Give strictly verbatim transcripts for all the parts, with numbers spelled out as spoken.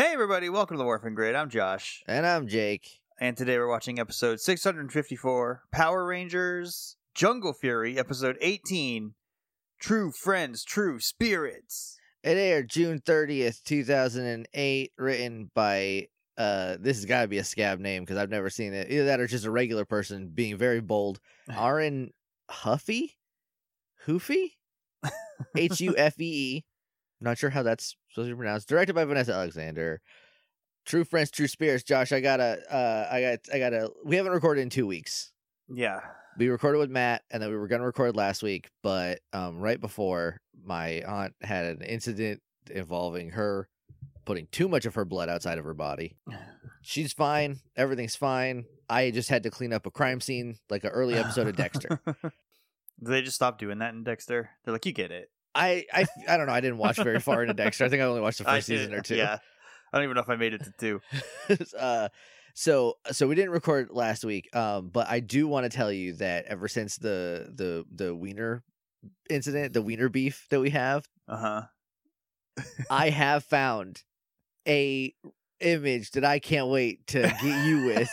Hey everybody, welcome to the Wharf and Grid. I'm Josh. And I'm Jake. And today we're watching episode six fifty-four, Power Rangers Jungle Fury, episode eighteen, True Friends, True Spirits. It aired June thirtieth, two thousand eight, written by, uh, this has got to be a scab name because I've never seen it. Either that or just a regular person being very bold. Aaron Huffy? Hoofy? H U F E E. Not sure how that's supposed to be pronounced. Directed by Vanessa Alexander. True Friends, True Spirits. Josh, I gotta, uh, I got, I gotta. We haven't recorded in two weeks. Yeah, we recorded with Matt, and then we were gonna record last week, but um, right before, my aunt had an incident involving her putting too much of her blood outside of her body. She's fine. Everything's fine. I just had to clean up a crime scene, like an early episode of Dexter. They just stopped doing that in Dexter. They're like, you get it. I, I I don't know. I didn't watch very far into Dexter. I think I only watched the first season or two. Yeah, I don't even know if I made it to two. uh, so so we didn't record last week. Um, but I do want to tell you that ever since the the the wiener incident, the wiener beef that we have, uh huh, I have found a image that I can't wait to get you with.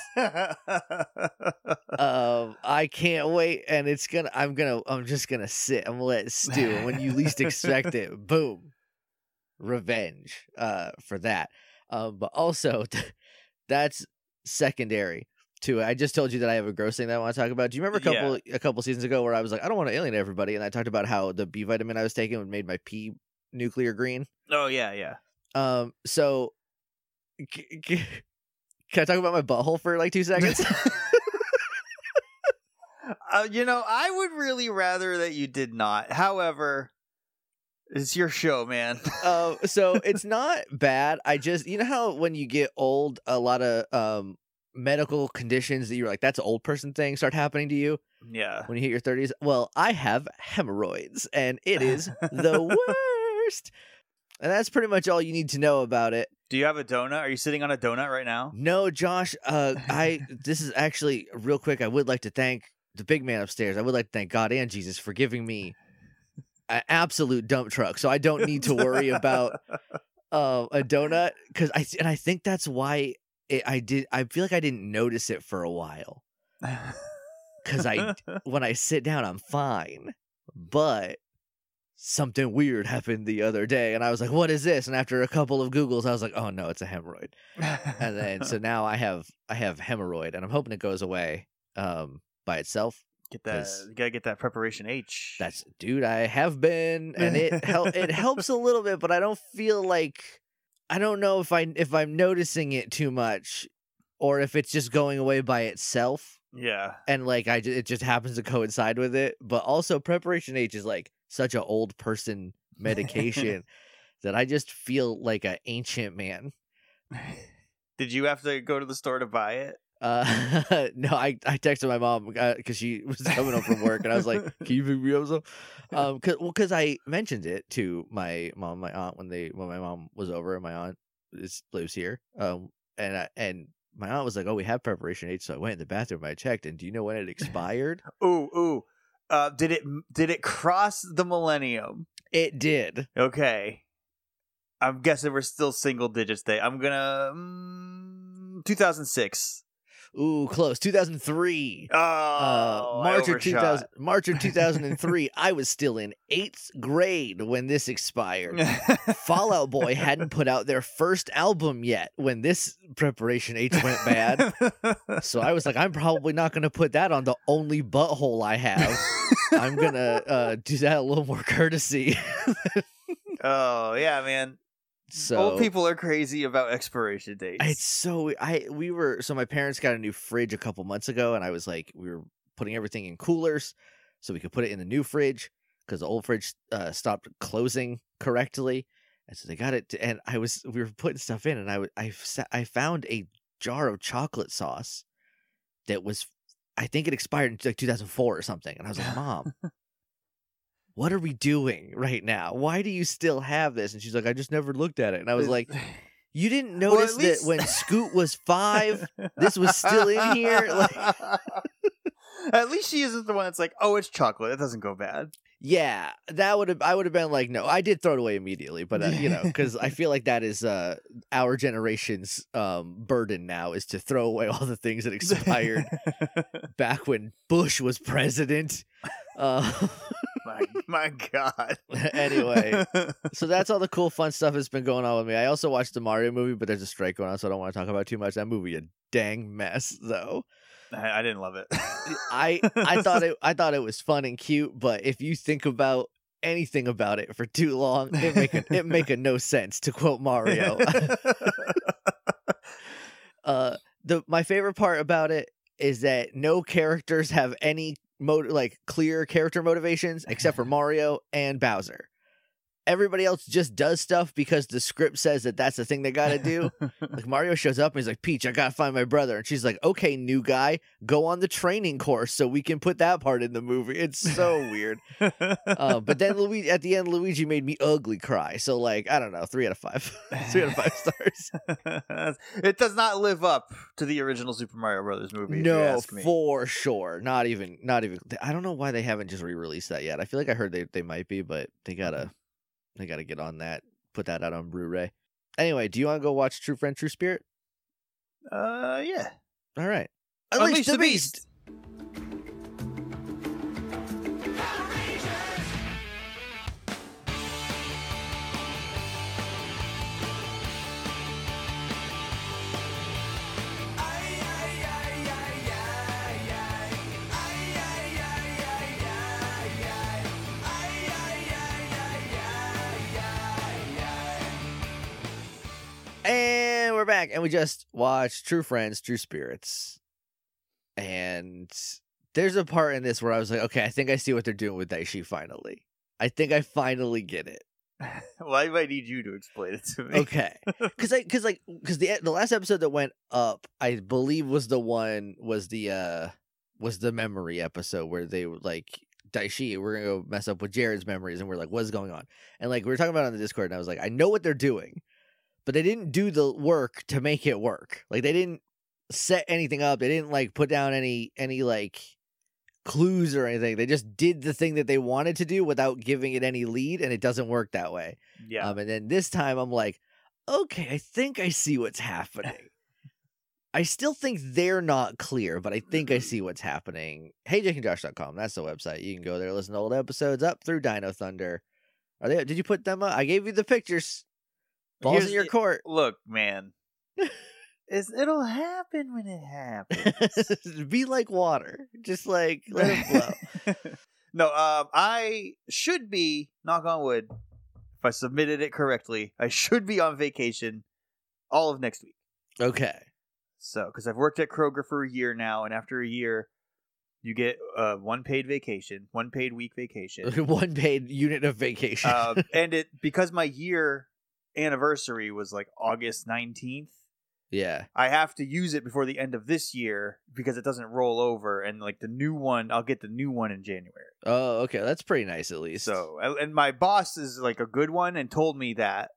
um, I can't wait, and it's gonna. I'm gonna. I'm just gonna sit. I'm gonna let it stew. And when you least expect it, boom, revenge. Uh, for that. Um, but also, that's secondary to it. I just told you that I have a gross thing that I want to talk about. Do you remember a couple yeah. a couple seasons ago where I was like, I don't want to alienate everybody, and I talked about how the B vitamin I was taking would made my pee nuclear green. Oh yeah, yeah. Um, so. Can I talk about my butthole for like two seconds? uh, you know, I would really rather that you did not. However, it's your show, man. uh, so it's not bad. I just, you know how when you get old, a lot of um, medical conditions that you're like, that's an old person thing start happening to you? Yeah. When you hit your thirties? Well, I have hemorrhoids and it is the worst. And that's pretty much all you need to know about it. Do you have a donut? Are you sitting on a donut right now? No, Josh. Uh, I this is actually real quick. I would like to thank the big man upstairs. I would like to thank God and Jesus for giving me an absolute dump truck, so I don't need to worry about uh, a donut. Because I and I think that's why it, I did. I feel like I didn't notice it for a while. Because I when I sit down, I'm fine, but. Something weird happened the other day, and I was like, what is this? And after a couple of Googles, I was like, oh no, it's a hemorrhoid. And then so now I have I have hemorrhoid, and I'm hoping it goes away um by itself. Get that you gotta get that Preparation H. That's dude, I have been, and it hel- it helps a little bit, but I don't feel like I don't know if I if I'm noticing it too much or if it's just going away by itself. Yeah. And like I it just happens to coincide with it. But also Preparation H is like such an old person medication that I just feel like an ancient man. Did you have to go to the store to buy it? Uh, no, I, I texted my mom because uh, she was coming home from work, and I was like, can you pick me up some? Um, cause, well, because I mentioned it to my mom and my aunt when they when my mom was over, and my aunt is, lives here. Um, and I, and my aunt was like, oh, we have Preparation H, so I went in the bathroom, I checked, and do you know when it expired? ooh, ooh. Uh, did it did it cross the millennium? It did. Okay, I'm guessing we're still single digits. Day. I'm gonna mm, two thousand six. Ooh, close. two thousand three. Oh, uh, March of two thousand. March of two thousand three. I was still in eighth grade when this expired. Fall Out Boy hadn't put out their first album yet when this Preparation H went bad. So I was like, I'm probably not going to put that on the only butthole I have. I'm going to uh, do that a little more courtesy. Oh, yeah, man. So, old people are crazy about expiration dates. It's so I we were so my parents got a new fridge a couple months ago, and I was like, we were putting everything in coolers so we could put it in the new fridge because the old fridge uh, stopped closing correctly, and so they got it. To, and I was we were putting stuff in, and I I I found a jar of chocolate sauce that was I think it expired in like two thousand four or something, and I was like, Mom. What are we doing right now? Why do you still have this? And she's like, I just never looked at it. And I was like, you didn't notice well, least... that when Scoot was five, this was still in here? Like... At least she isn't the one that's like, oh, it's chocolate. It doesn't go bad. Yeah, that would have I would have been like, no, I did throw it away immediately. But, uh, you know, because I feel like that is uh, our generation's um, burden now, is to throw away all the things that expired back when Bush was president. Uh, my, my God. Anyway, so that's all the cool, fun stuff that's been going on with me. I also watched the Mario movie, but there's a strike going on, so I don't want to talk about it too much. That movie a dang mess, though. I, I didn't love it. I I thought it I thought it was fun and cute, but if you think about anything about it for too long, it make a, it make a no sense, to quote Mario. uh, the my favorite part about it is that no characters have any mot- like clear character motivations except for Mario and Bowser. Everybody else just does stuff because the script says that that's the thing they got to do. Like Mario shows up and he's like, Peach, I got to find my brother. And she's like, okay, new guy, go on the training course so we can put that part in the movie. It's so weird. Uh, but then Luigi, at the end, Luigi made me ugly cry. So like, I don't know, three out of five. three out of five stars. It does not live up to the original Super Mario Brothers movie. No, if you ask me. For sure. Not even, not even. I don't know why they haven't just re-released that yet. I feel like I heard they, they might be, but they got to. I gotta get on that, put that out on Blu-ray. Anyway, do you want to go watch True Friend, True Spirit? Uh, yeah. All right. Unleash, Unleash the, the Beast! Beast. And we're back, and we just watched True Friends, True Spirits. And there's a part in this where I was like, okay, I think I see what they're doing with Daichi finally. I think I finally get it. Why do I need you to explain it to me? Okay. Because I, cause like, cause the the last episode that went up, I believe, was the one, was the uh, was the memory episode where they were like, Daichi, we're going to go mess up with Jared's memories. And we're like, what's going on? And like, we were talking about it on the Discord, and I was like, I know what they're doing. But they didn't do the work to make it work. Like, they didn't set anything up. They didn't, like, put down any, any like, clues or anything. They just did the thing that they wanted to do without giving it any lead, and it doesn't work that way. Yeah. Um, and then this time, I'm like, okay, I think I see what's happening. I still think they're not clear, but I think I see what's happening. hey jake and josh dot com, that's the website. You can go there, listen to old episodes up through Dino Thunder. Are they? Did you put them up? I gave you the pictures. Balls Here's in your the, court. Look, man. It's, it'll happen when it happens. Be like water. Just like, let it flow. No, um, I should be, knock on wood, if I submitted it correctly, I should be on vacation all of next week. Okay. So, because I've worked at Kroger for a year now, and after a year, you get uh, one paid vacation, one paid week vacation. One paid unit of vacation. um, and it because my year... anniversary was like August nineteenth. Yeah, I have to use it before the end of this year because it doesn't roll over, and like the new one, I'll get the new one in January. Oh, okay, that's pretty nice at least. So, and my boss is like a good one and told me that,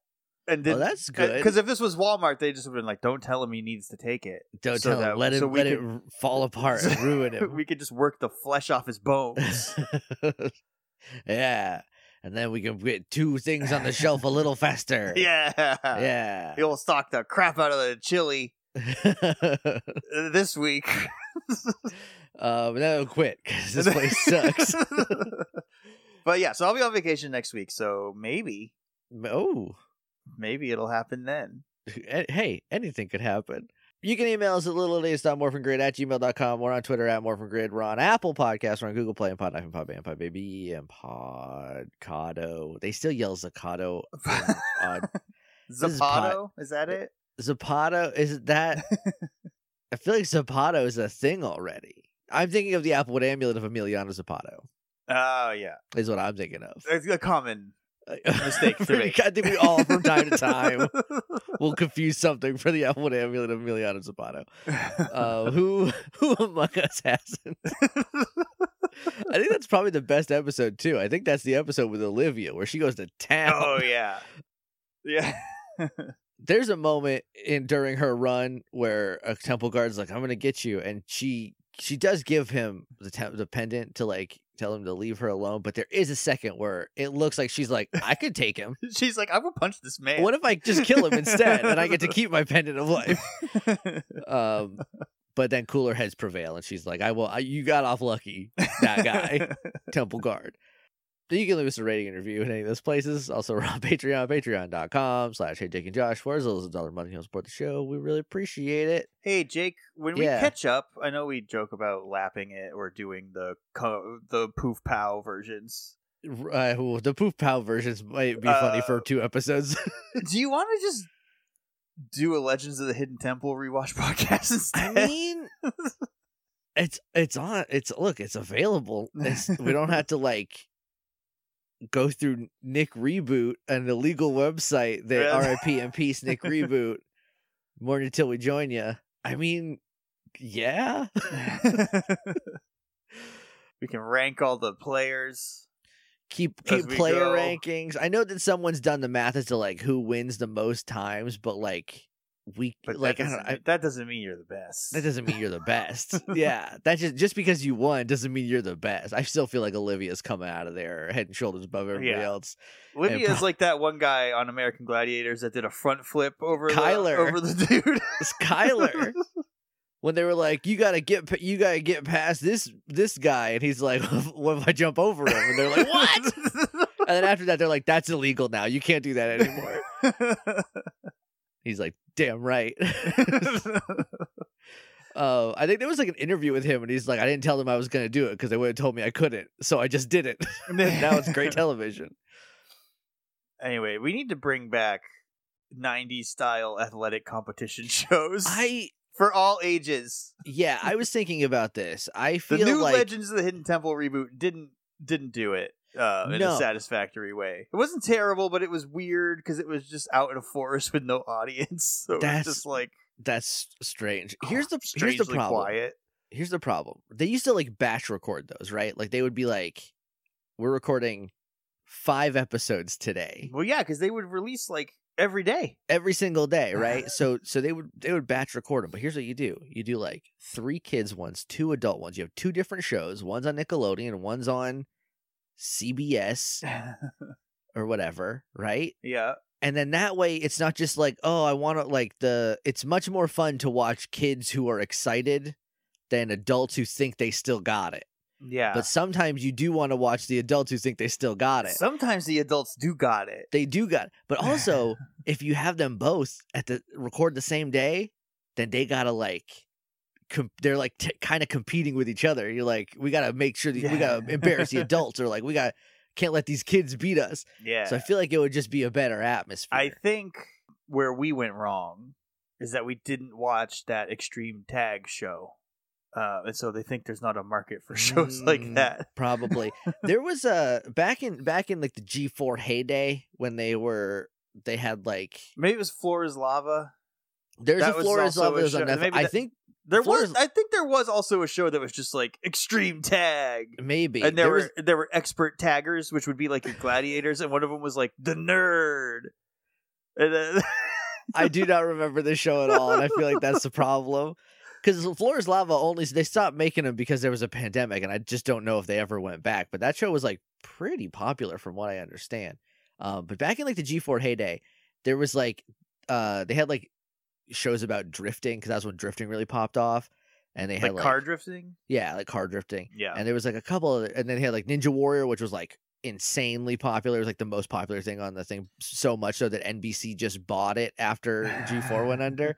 and then, oh, that's good, because if this was Walmart, they just would have been like, don't tell him he needs to take it, don't so tell that, him let, so him, let could, it fall apart and ruin it. We could just work the flesh off his bones. Yeah. And then we can get two things on the shelf a little faster. Yeah. Yeah. He'll stock the crap out of the chili this week. uh, but then he'll quit because this place sucks. But yeah, so I'll be on vacation next week. So maybe. Oh. Maybe it'll happen then. Hey, anything could happen. You can email us at littleidiots dot morphingrid at gmail dot com. We're on Twitter at morphingrid. We're on Apple Podcasts. We're on Google Play and Podknife and Podbay and Podbaby and Podcado. They still yell Zacado. Uh, Zapato? Is, is that it? Zapato? Is that... I feel like Zapato is a thing already. I'm thinking of the Applewood Amulet of Emiliano Zapato. Oh, yeah. Is what I'm thinking of. It's a common... mistake to make. I think we all, from time to time, will confuse something for the Applewood Amulet of Emiliano Zapato. Uh, who who among us hasn't? I think that's probably the best episode too. I think that's the episode with Olivia where she goes to town. Oh yeah, yeah. There's a moment in during her run where a temple guard's like, "I'm gonna get you," and she she does give him the temp- the pendant to like tell him to leave her alone, but there is a second where it looks like she's like, I could take him. She's like, I will punch this man. What if I just kill him instead and I get to keep my pendant of life? Um, but then cooler heads prevail and she's like, I will. I, you got off lucky, that guy, Temple Guard. You can leave us a rating and review in any of those places. Also, we're on Patreon, patreon.com slash Hey Jake and Josh. For as little as a dollar money, you'll support the show. We really appreciate it. Hey, Jake, when yeah. we catch up, I know we joke about lapping it or doing the co- the poof pow versions. Uh, well, the poof pow versions might be funny uh, for two episodes. Do you want to just do a Legends of the Hidden Temple rewatch podcast instead? I mean, it's, it's on. It's look, it's available. It's, we don't have to, like, go through Nick Reboot, an illegal website that R I P and peace Nick Reboot. Mourn until we join you. I mean, yeah. We can rank all the players. Keep keep player go. rankings. I know that someone's done the math as to like who wins the most times, but like we but like that doesn't, I, that doesn't mean you're the best. That doesn't mean you're the best. Yeah, that just just because you won doesn't mean you're the best. I still feel like Olivia's coming out of there head and shoulders above everybody yeah. else. Olivia's probably like that one guy on American Gladiators that did a front flip over Kyler the, over the dude. It's Kyler. When they were like, you gotta get you gotta get past this this guy, and he's like, what if I jump over him? And they're like, what? And then after that, they're like, that's illegal now. You can't do that anymore. He's like, damn right. uh, I think there was like an interview with him, and he's like, I didn't tell them I was going to do it because they would have told me I couldn't. So I just did it. Now it's great television. Anyway, we need to bring back nineties style athletic competition shows. I for all ages. Yeah, I was thinking about this. I feel like the new like... Legends of the Hidden Temple reboot didn't didn't do it. Uh, in no. a satisfactory way. It wasn't terrible, but it was weird because it was just out in a forest with no audience. So that's just like that's strange. Here's the here's the problem. Quiet. Here's the problem. They used to like batch record those, right? Like they would be like, "We're recording five episodes today." Well, yeah, because they would release like every day, every single day, right? so so they would they would batch record them. But here's what you do: you do like three kids ones, two adult ones. You have two different shows. One's on Nickelodeon, one's on C B S or whatever, right? Yeah. And then that way it's not just like, oh, I want to like the it's much more fun to watch kids who are excited than adults who think they still got it. Yeah. But sometimes you do want to watch the adults who think they still got it. Sometimes the adults do got it. They do got it. But also, if you have them both at the record the same day, then they got to like Com- they're like t- kind of competing with each other. You're like, we gotta make sure that yeah. we gotta embarrass the adults, or like we got can't let these kids beat us. Yeah. So I feel like it would just be a better atmosphere. I think where we went wrong is that we didn't watch that extreme tag show, uh, and so they think there's not a market for shows mm, like that. Probably there was a back in back in like the G four heyday when they were they had like maybe it was Floor is Lava. There's that a Floor is Lava. Was on Netflix. I that- think. There Floor was, is... I think, there was also a show that was just like extreme tag, maybe, and there, there were was... there were expert taggers, which would be like your gladiators, and one of them was like the nerd. And, uh... I do not remember this show at all, and I feel like that's the problem because Floor is Lava only they stopped making them because there was a pandemic, and I just don't know if they ever went back. But that show was like pretty popular, from what I understand. Um, but back in like the G four heyday, there was like uh, they had like. shows about drifting because that's when drifting really popped off, and they had like, like car drifting yeah like car drifting yeah and there was like a couple of, and then they had like Ninja Warrior, which was like insanely popular. It was like the most popular thing on the thing, so much so that N B C just bought it after G four went under,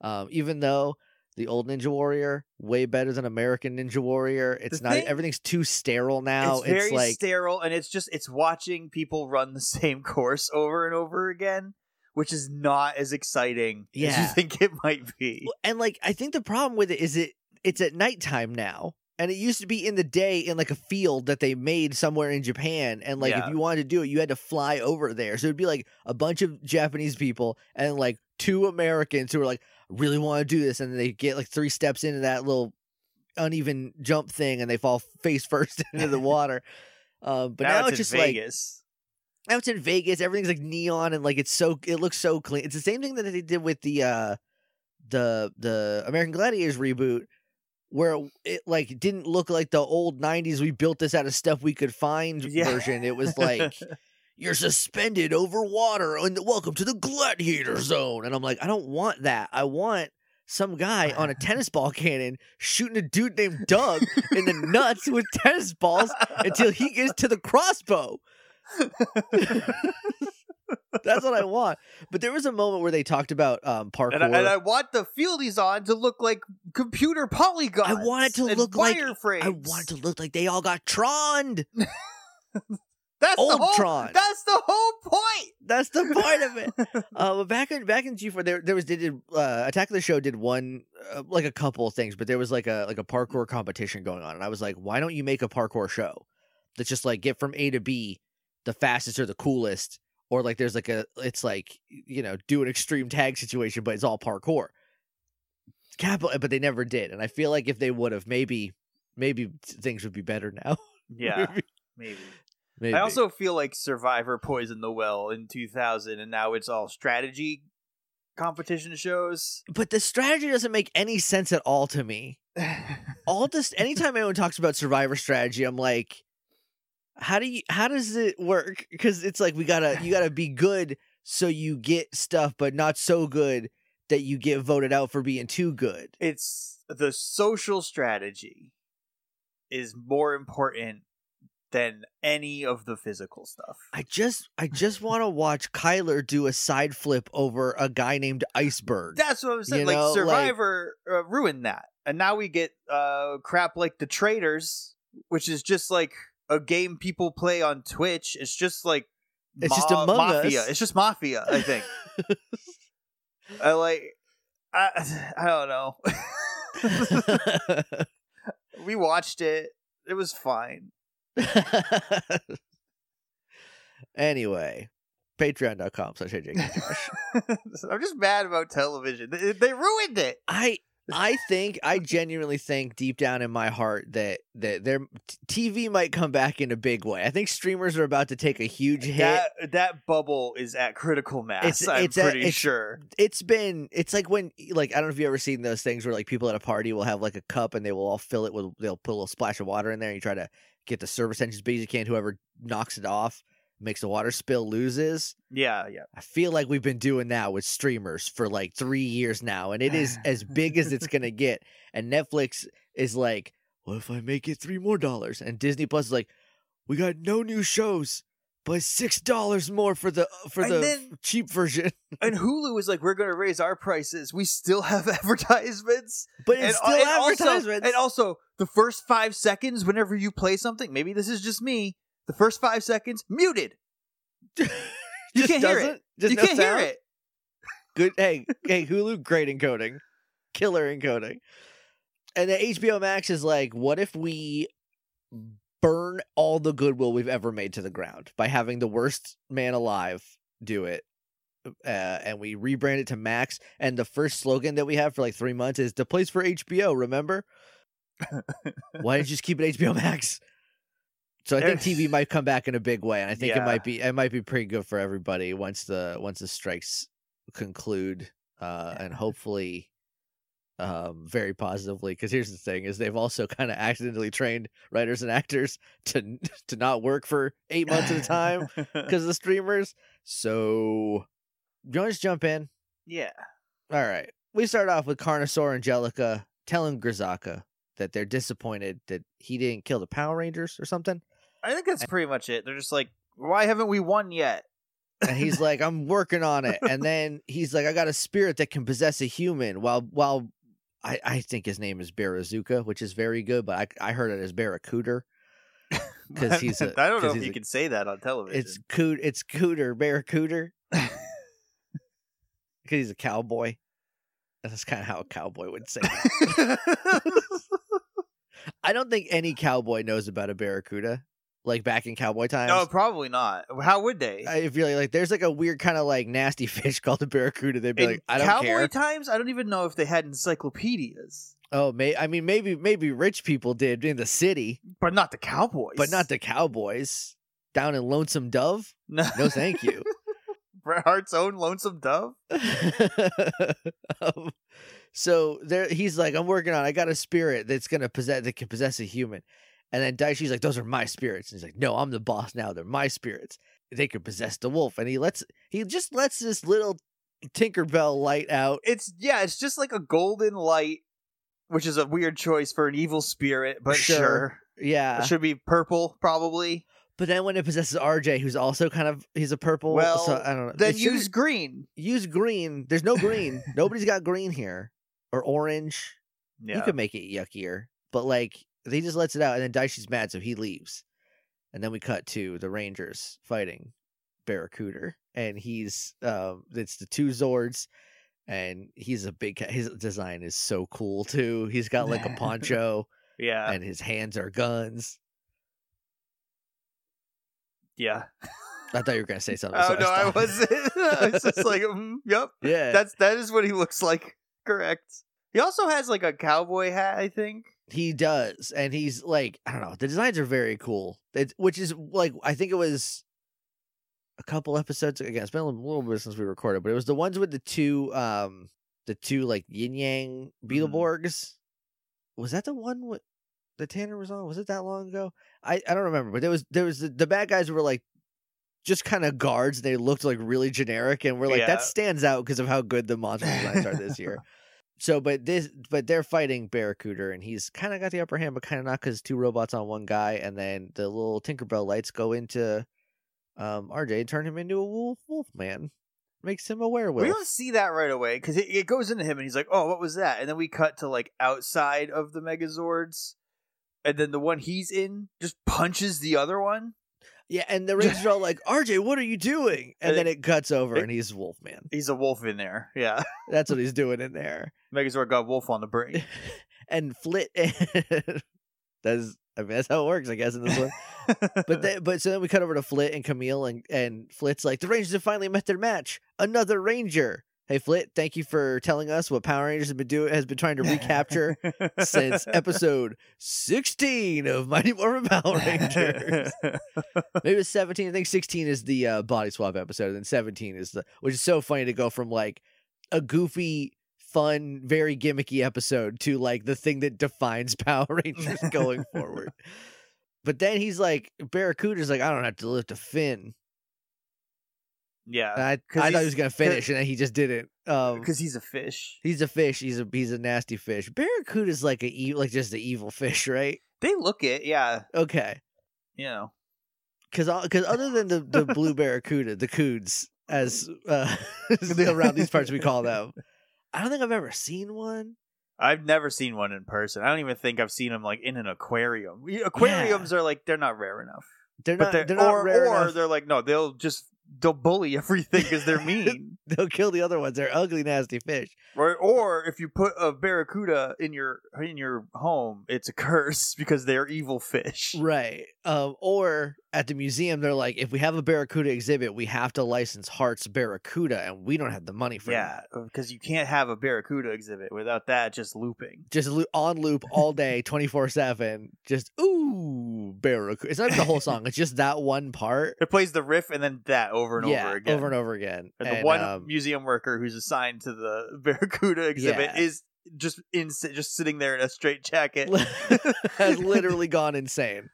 um even though the old Ninja Warrior way better than American Ninja Warrior. It's the not thing, everything's too sterile now. It's, it's very like, sterile, and it's just it's watching people run the same course over and over again, which is not as exciting yeah. as you think it might be. And like, I think the problem with it is it it's at nighttime now, and it used to be in the day in like a field that they made somewhere in Japan. And like, yeah. if you wanted to do it, you had to fly over there. So it'd be like a bunch of Japanese people and like two Americans who were like, really want to do this. And they get like three steps into that little uneven jump thing, and they fall face first into the water. Uh, but now, now it's, it's just Vegas. like. Now it's in Vegas. Everything's like neon, and like it's so it looks so clean. It's the same thing that they did with the uh, the the American Gladiators reboot, where it like didn't look like the old nineties we built this out of stuff we could find yeah. version. It was like you're suspended over water and welcome to the gladiator zone. And I'm like, I don't want that. I want some guy on a tennis ball cannon shooting a dude named Doug in the nuts with tennis balls until he gets to the crossbow. That's what I want. But there was a moment where they talked about um, parkour. And I, and I want the fieldies on to look like computer polygons. I want it to look like wireframes. I want it to look like they all got Tron'd. That's Old the whole, Tron. That's the whole point. That's the point of it. uh, back in back in G four, there there was they did uh, Attack of the Show did one uh, like a couple of things, but there was like a like a parkour competition going on, and I was like, why don't you make a parkour show that's just like get from A to B the fastest or the coolest, or like there's like a it's like you know do an extreme tag situation, but it's all parkour. Capital, but they never did, and I feel like if they would have, maybe maybe things would be better now. Yeah, maybe. maybe. Maybe. I also feel like Survivor poisoned the well in two thousand, and now it's all strategy competition shows. But the strategy doesn't make any sense at all to me. All this, anytime anyone talks about Survivor strategy, I'm like, how do you? How does it work? Because it's like we gotta, you gotta be good so you get stuff, but not so good that you get voted out for being too good. It's the social strategy is more important than any of the physical stuff. I just I just want to watch Kyler do a side flip over a guy named Iceberg. That's what I'm saying. You like know? Survivor like, uh, ruined that. And now we get uh, crap like The Traitors, which is just like a game people play on Twitch. It's just like it's ma- just Among Mafia. Us. It's just Mafia, I think. I like I I don't know. We watched it. It was fine. Anyway, patreon dot com slash Josh. I'm just mad about television. They, they ruined it. I I think I genuinely think deep down in my heart that that their T V might come back in a big way. I think streamers are about to take a huge hit. That, that bubble is at critical mass. It's, I'm it's pretty at, it's, sure. It's been it's like when like I don't know if you've ever seen those things where like people at a party will have like a cup and they will all fill it with they'll put a little splash of water in there and you try to get the service engine as big as you can. Whoever knocks it off, makes the water spill, loses. Yeah, yeah. I feel like we've been doing that with streamers for like three years now, and it is as big as it's going to get. And Netflix is like, well, if I make it three more dollars? And Disney Plus is like, we got no new shows, but six dollars more for the for and the then, cheap version. And Hulu is like, we're going to raise our prices. We still have advertisements. But it's and, still and advertisements. Also, and also, the first five seconds, whenever you play something, maybe this is just me, the first five seconds, muted. You can't hear it. Just you no can't sound. hear it. Good. Hey, hey, Hulu, great encoding. Killer encoding. And then H B O Max is like, what if we burn all the goodwill we've ever made to the ground by having the worst man alive do it, uh, and we rebrand it to Max, and the first slogan that we have for like three months is the place for H B O, remember? Why didn't you just keep it H B O Max? So I think T V might come back in a big way, and I think yeah. it might be it might be pretty good for everybody once the once the strikes conclude, uh, and hopefully Um, very positively, because here's the thing: is they've also kind of accidentally trained writers and actors to to not work for eight months at a time because of the streamers. So, do you want to just jump in? Yeah. All right. We start off with Carnosaur Angelica telling Grizzaka that they're disappointed that he didn't kill the Power Rangers or something. I think that's and, pretty much it. They're just like, why haven't we won yet? And he's like, I'm working on it. And then he's like, I got a spirit that can possess a human while while. I, I think his name is Barrazuka, which is very good, but I I heard it as Barracuda because he's. A, I don't know if you a, can say that on television. It's coot. It's Cooter Barracuda because he's a cowboy. That's kind of how a cowboy would say it. I don't think any cowboy knows about a barracuda, like back in cowboy times. No, probably not. How would they? I feel like, like there's like a weird kind of like nasty fish called a barracuda. They'd be in like, I don't care. Cowboy times? I don't even know if they had encyclopedias. Oh, may I mean, maybe maybe rich people did in the city. But not the cowboys. But not the cowboys. Down in Lonesome Dove? No, no thank you. Bret Hart's own Lonesome Dove? um, so there, he's like, I'm working on, I got a spirit that's going to possess, that can possess a human. And then Daichi's like, those are my spirits. And he's like, no, I'm the boss now. They're my spirits. They could possess the wolf. And he lets, he just lets this little Tinkerbell light out. It's, yeah, it's just like a golden light, which is a weird choice for an evil spirit, but sure. sure. Yeah. It should be purple, probably. But then when it possesses R J, who's also kind of, he's a purple. Well, so I don't know. Then use green. Use green. There's no green. Nobody's got green here. Or orange. Yeah. You could make it yuckier. But like, he just lets it out, and then Daichi's mad, so he leaves. And then we cut to the Rangers fighting Barracuda. And he's, um, it's the two Zords. And he's a big cat. His design is so cool, too. He's got like a poncho. Yeah. And his hands are guns. Yeah. I thought you were going to say something. Oh, so no, I, I wasn't. I was just like, mm, yep. Yeah. That's, that is what he looks like. Correct. He also has like a cowboy hat, I think. He does. And he's like, I don't know. The designs are very cool. It, which is like, I think it was a couple episodes ago. It's been a little bit since we recorded, but it was the ones with the two, um, the two like yin yang Beetleborgs. Mm-hmm. Was that the one with the Tanner was on? Was it that long ago? I, I don't remember, but there was there was the, the bad guys were like just kind of guards. They looked like really generic, and we're like yeah. that stands out because of how good the monster designs are this year. So, but this but they're fighting Barracuda, and he's kind of got the upper hand, but kind of not because two robots on one guy, and then the little Tinkerbell lights go into. Um, R J turned him into a wolf, wolf man. Makes him a werewolf. We don't see that right away because it, it goes into him and he's like, oh, what was that? And then we cut to like outside of the Megazords. And then the one he's in just punches the other one. Yeah. And the Rangers are all like, R J, what are you doing? And, and then it, it cuts over it, and he's wolf man. He's a wolf in there. Yeah. That's what he's doing in there. Megazord got wolf on the brain. And Flit. That's. I mean, that's how it works, I guess, in this one. But they, but so then we cut over to Flit and Camille, and, and Flit's like, the Rangers have finally met their match. Another Ranger. Hey, Flit, thank you for telling us what Power Rangers have been doing, has been trying to recapture since episode sixteen of Mighty Morphin Power Rangers. Maybe it was seventeen. I think sixteen is the uh, body swap episode, and then seventeen is the, which is so funny to go from like a goofy, fun, very gimmicky episode to like the thing that defines Power Rangers going forward. But then he's like, Barracuda's like, I don't have to lift a fin. Yeah, and I, I thought he was gonna finish, and then he just didn't. Um, because he's a fish. He's a fish. He's a he's a nasty fish. Barracuda's like a like just an evil fish, right? They look it, yeah. Okay, you know, because because other than the the blue Barracuda, the Coods, as uh, around these parts we call them. I don't think I've ever seen one. I've never seen one in person. I don't even think I've seen them like in an aquarium. Aquariums yeah. are like, they're not rare enough. They're not, they're, they're not or, rare or enough. Or they're like, no, they'll just, they'll bully everything because they're mean. They'll kill the other ones. They're ugly, nasty fish. Or, or if you put a barracuda in your, in your home, it's a curse because they're evil fish. Right. Um, or at the museum, they're like, if we have a barracuda exhibit, we have to license Hart's Barracuda, and we don't have the money for yeah, that. Yeah, because you can't have a barracuda exhibit without that just looping. Just lo- on loop all day, twenty-four seven. Just, ooh, barracuda. It's not even the whole song. It's just that one part. It plays the riff and then that over and yeah, over again. over and over again. And, and the one um, museum worker who's assigned to the barracuda exhibit yeah. is just in, just sitting there in a straitjacket. Has literally gone insane.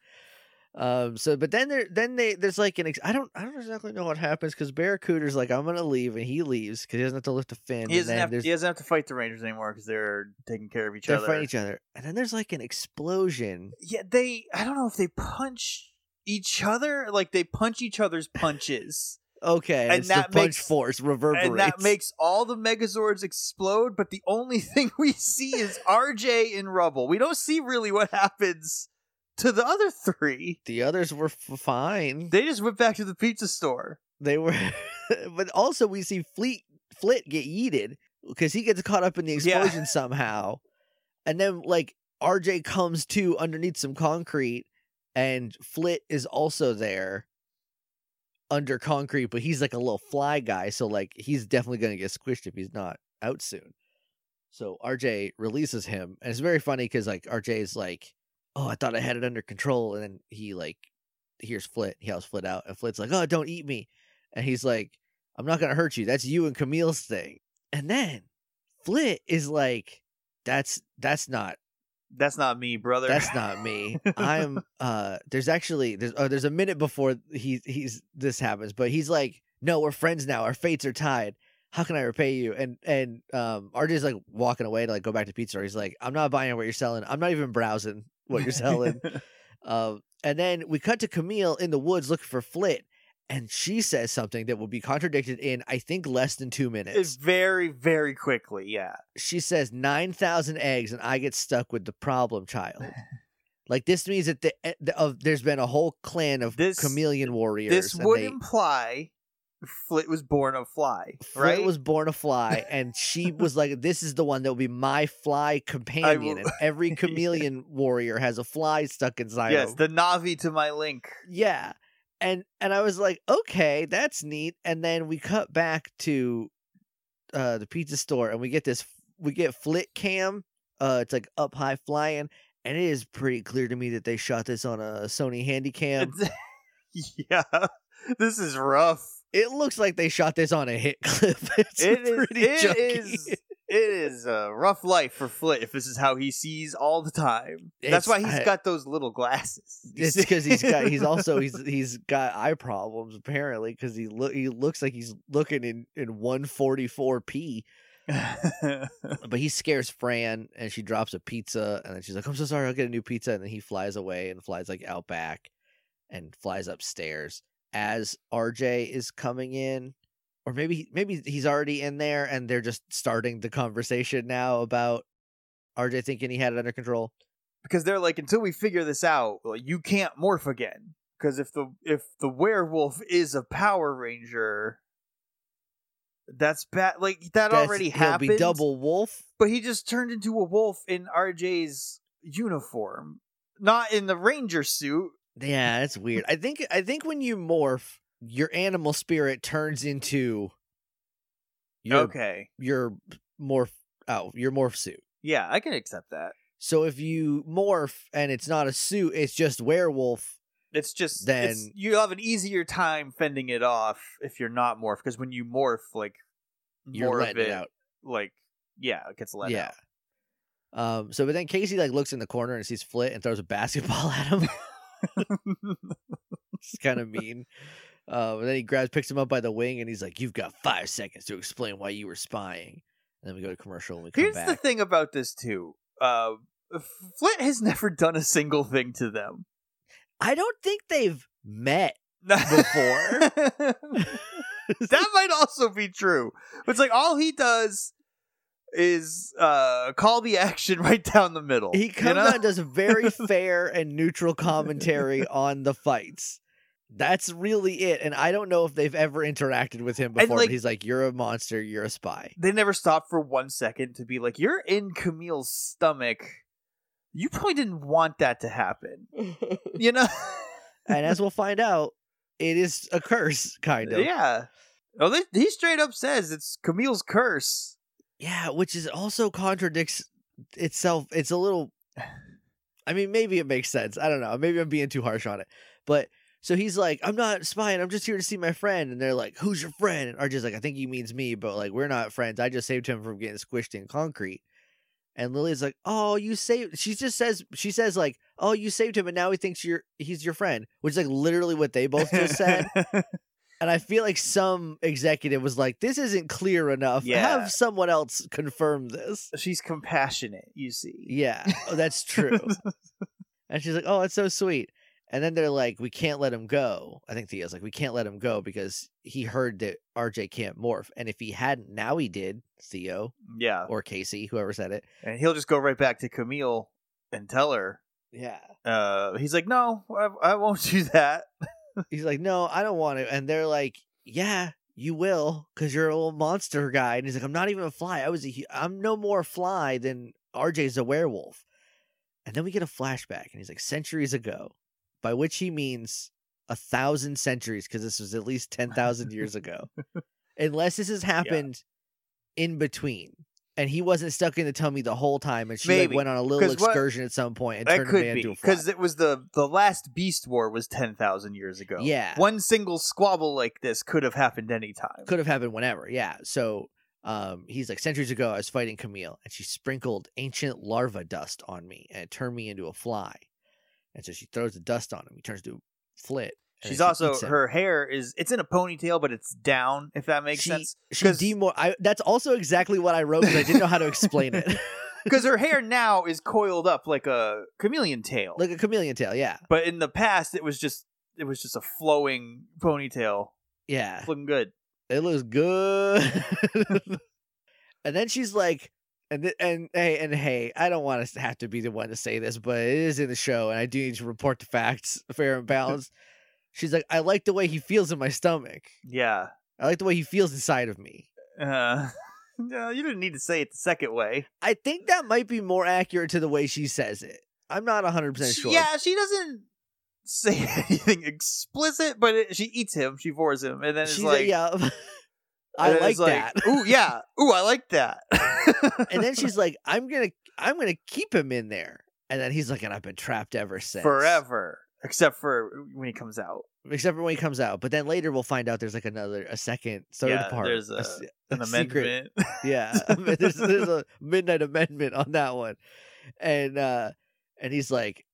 Um. So, but then there, then they, there's like an. Ex- I don't, I don't exactly know what happens because Barracuda's like, I'm gonna leave, and he leaves because he doesn't have to lift a fin. He doesn't, have to, he doesn't have to fight the Rangers anymore because they're taking care of each they're other. They're fighting each other, and then there's like an explosion. Yeah, they. I don't know if they punch each other. Like they punch each other's punches. Okay, and it's that the punch makes, force reverberates. And that makes all the Megazords explode. But the only thing we see is R J in rubble. We don't see really what happens to the other three. The others were f- fine. They just went back to the pizza store. They were... But also we see Fleet, Flit get yeeted because he gets caught up in the explosion yeah. somehow. And then, like, R J comes to underneath some concrete, and Flit is also there under concrete, but he's, like, a little fly guy, so, like, he's definitely going to get squished if he's not out soon. So R J releases him, and it's very funny because, like, R J is, like, oh, I thought I had it under control. And then he, like, hears Flit. He helps Flit out. And Flit's like, oh, don't eat me. And he's like, I'm not going to hurt you. That's you and Camille's thing. And then Flit is like, that's that's not. That's not me, brother. That's not me. I'm uh there's actually there's oh, there's a minute before he he's this happens, but he's like, no, we're friends now. Our fates are tied. How can I repay you? And and um R J's like walking away to like go back to pizza. He's like, I'm not buying what you're selling. I'm not even browsing what you're selling. um and then we cut to Camille in the woods looking for Flit. And she says something that will be contradicted in, I think, less than two minutes. It's very, very quickly, yeah. She says nine thousand eggs and I get stuck with the problem child. Like, this means that the, the, uh, there's been a whole clan of this, chameleon warriors. This would they, imply Flit was born a fly, right? Flit was born a fly, and she was like, this is the one that will be my fly companion. Will... And every chameleon yeah. warrior has a fly stuck inside yes, of them. Yes, the Na'vi to my Link. Yeah. And and I was like, okay, that's neat. And then we cut back to uh, the pizza store, and we get this, we get Flit Cam. Uh, it's like up high flying, and it is pretty clear to me that they shot this on a Sony Handycam. It's, yeah, this is rough. It looks like they shot this on a hit clip. It's it pretty is, junky. It is. It is a rough life for Flit if this is how he sees all the time. It's, That's why he's I, got those little glasses. It's because he's got he's also he's he's got eye problems apparently because he look he looks like he's looking in in one forty-four p. But he scares Fran and she drops a pizza and then she's like, I'm so sorry, I'll get a new pizza, and then he flies away and flies like out back and flies upstairs as R J is coming in. Or maybe maybe he's already in there and they're just starting the conversation now about R J thinking he had it under control. Because they're like, until we figure this out, you can't morph again. Because if the if the werewolf is a Power Ranger, that's bad. Like that that's, already happened. He'll be double wolf. But he just turned into a wolf in R J's uniform, not in the Ranger suit. Yeah, that's weird. I think I think when you morph, your animal spirit turns into your, okay. your morph oh, your morph suit. Yeah, I can accept that. So if you morph and it's not a suit, it's just werewolf. It's just then it's, you have an easier time fending it off if you're not morph, because when you morph, like you're more letting of it, it out. Like yeah, it gets let yeah. out. Um so but then Casey like looks in the corner and sees Flit and throws a basketball at him. It's kind of mean. Uh, and then he grabs, picks him up by the wing, and he's like, "You've got five seconds to explain why you were spying." And then we go to commercial. And we come Here's back. The thing about this too: uh, Flit has never done a single thing to them. I don't think they've met before. That might also be true. It's like all he does is uh, call the action right down the middle. He comes you know? out and does very fair and neutral commentary on the fights. That's really it, and I don't know if they've ever interacted with him before, like, but he's like, you're a monster, you're a spy. They never stopped for one second to be like, you're in Camille's stomach. You probably didn't want that to happen. You know? And as we'll find out, it is a curse, kind of. Yeah. Oh, they, he straight up says it's Camille's curse. Yeah, which is also contradicts itself. It's a little... I mean, maybe it makes sense. I don't know. Maybe I'm being too harsh on it, but... So he's like, I'm not spying. I'm just here to see my friend. And they're like, who's your friend? And R J's like, I think he means me, but like, we're not friends. I just saved him from getting squished in concrete. And Lily's like, oh, you saved. She just says, she says like, oh, you saved him. And now he thinks you're, he's your friend, which is like literally what they both just said. And I feel like some executive was like, this isn't clear enough. Yeah. Have someone else confirm this. She's compassionate, you see. Yeah, oh, that's true. And she's like, oh, that's so sweet. And then they're like, we can't let him go. I think Theo's like, we can't let him go because he heard that R J can't morph. And if he hadn't, now he did, Theo. Yeah. Or Casey, whoever said it. And he'll just go right back to Camille and tell her. Yeah. Uh, he's like, no, I, I won't do that. He's like, no, I don't want to. And they're like, yeah, you will, because you're a little monster guy. And he's like, I'm not even a fly. I was a, I'm no more fly than R J's a werewolf. And then we get a flashback. And he's like, centuries ago. By which he means a thousand centuries, because this was at least ten thousand years ago. Unless this has happened yeah. in between. and he wasn't stuck in the tummy the whole time, and she like, went on a little excursion what, at some point and turned a man into a fly. Because it was the the last Beast War was ten thousand years ago. Yeah, one single squabble like this could have happened anytime. Could have happened whenever. Yeah. So um, he's like, centuries ago, I was fighting Camille, and she sprinkled ancient larva dust on me, and it turned me into a fly. And so she throws the dust on him. He turns to Flit. She's she also her hair is it's in a ponytail, but it's down. If that makes she, sense, she demor- I, that's also exactly what I wrote because I didn't know how to explain it. Because her hair now is coiled up like a chameleon tail, like a chameleon tail. Yeah, but in the past, it was just it was just a flowing ponytail. Yeah, it's looking good. It looks good. And then she's like, and th- and hey and hey, I don't want to have to be the one to say this, but it is in the show, and I do need to report the facts, fair and balanced. She's like, I like the way he feels in my stomach. Yeah. I like the way he feels inside of me. Uh, no, you didn't need to say it the second way. I think that might be more accurate to the way she says it. I'm not one hundred percent sure. Yeah, she doesn't say anything explicit, but it, she eats him. She fours him. And then it's She's like... like yeah. I like that. Like, ooh, yeah. Ooh, I like that. And then she's like, I'm going to I'm gonna keep him in there. And then he's like, and I've been trapped ever since. Forever. Except for when he comes out. Except for when he comes out. But then later we'll find out there's like another, a second, third yeah, part. There's a, a, an a amendment. Secret. Yeah. there's, there's a midnight amendment on that one. And, uh, and he's like,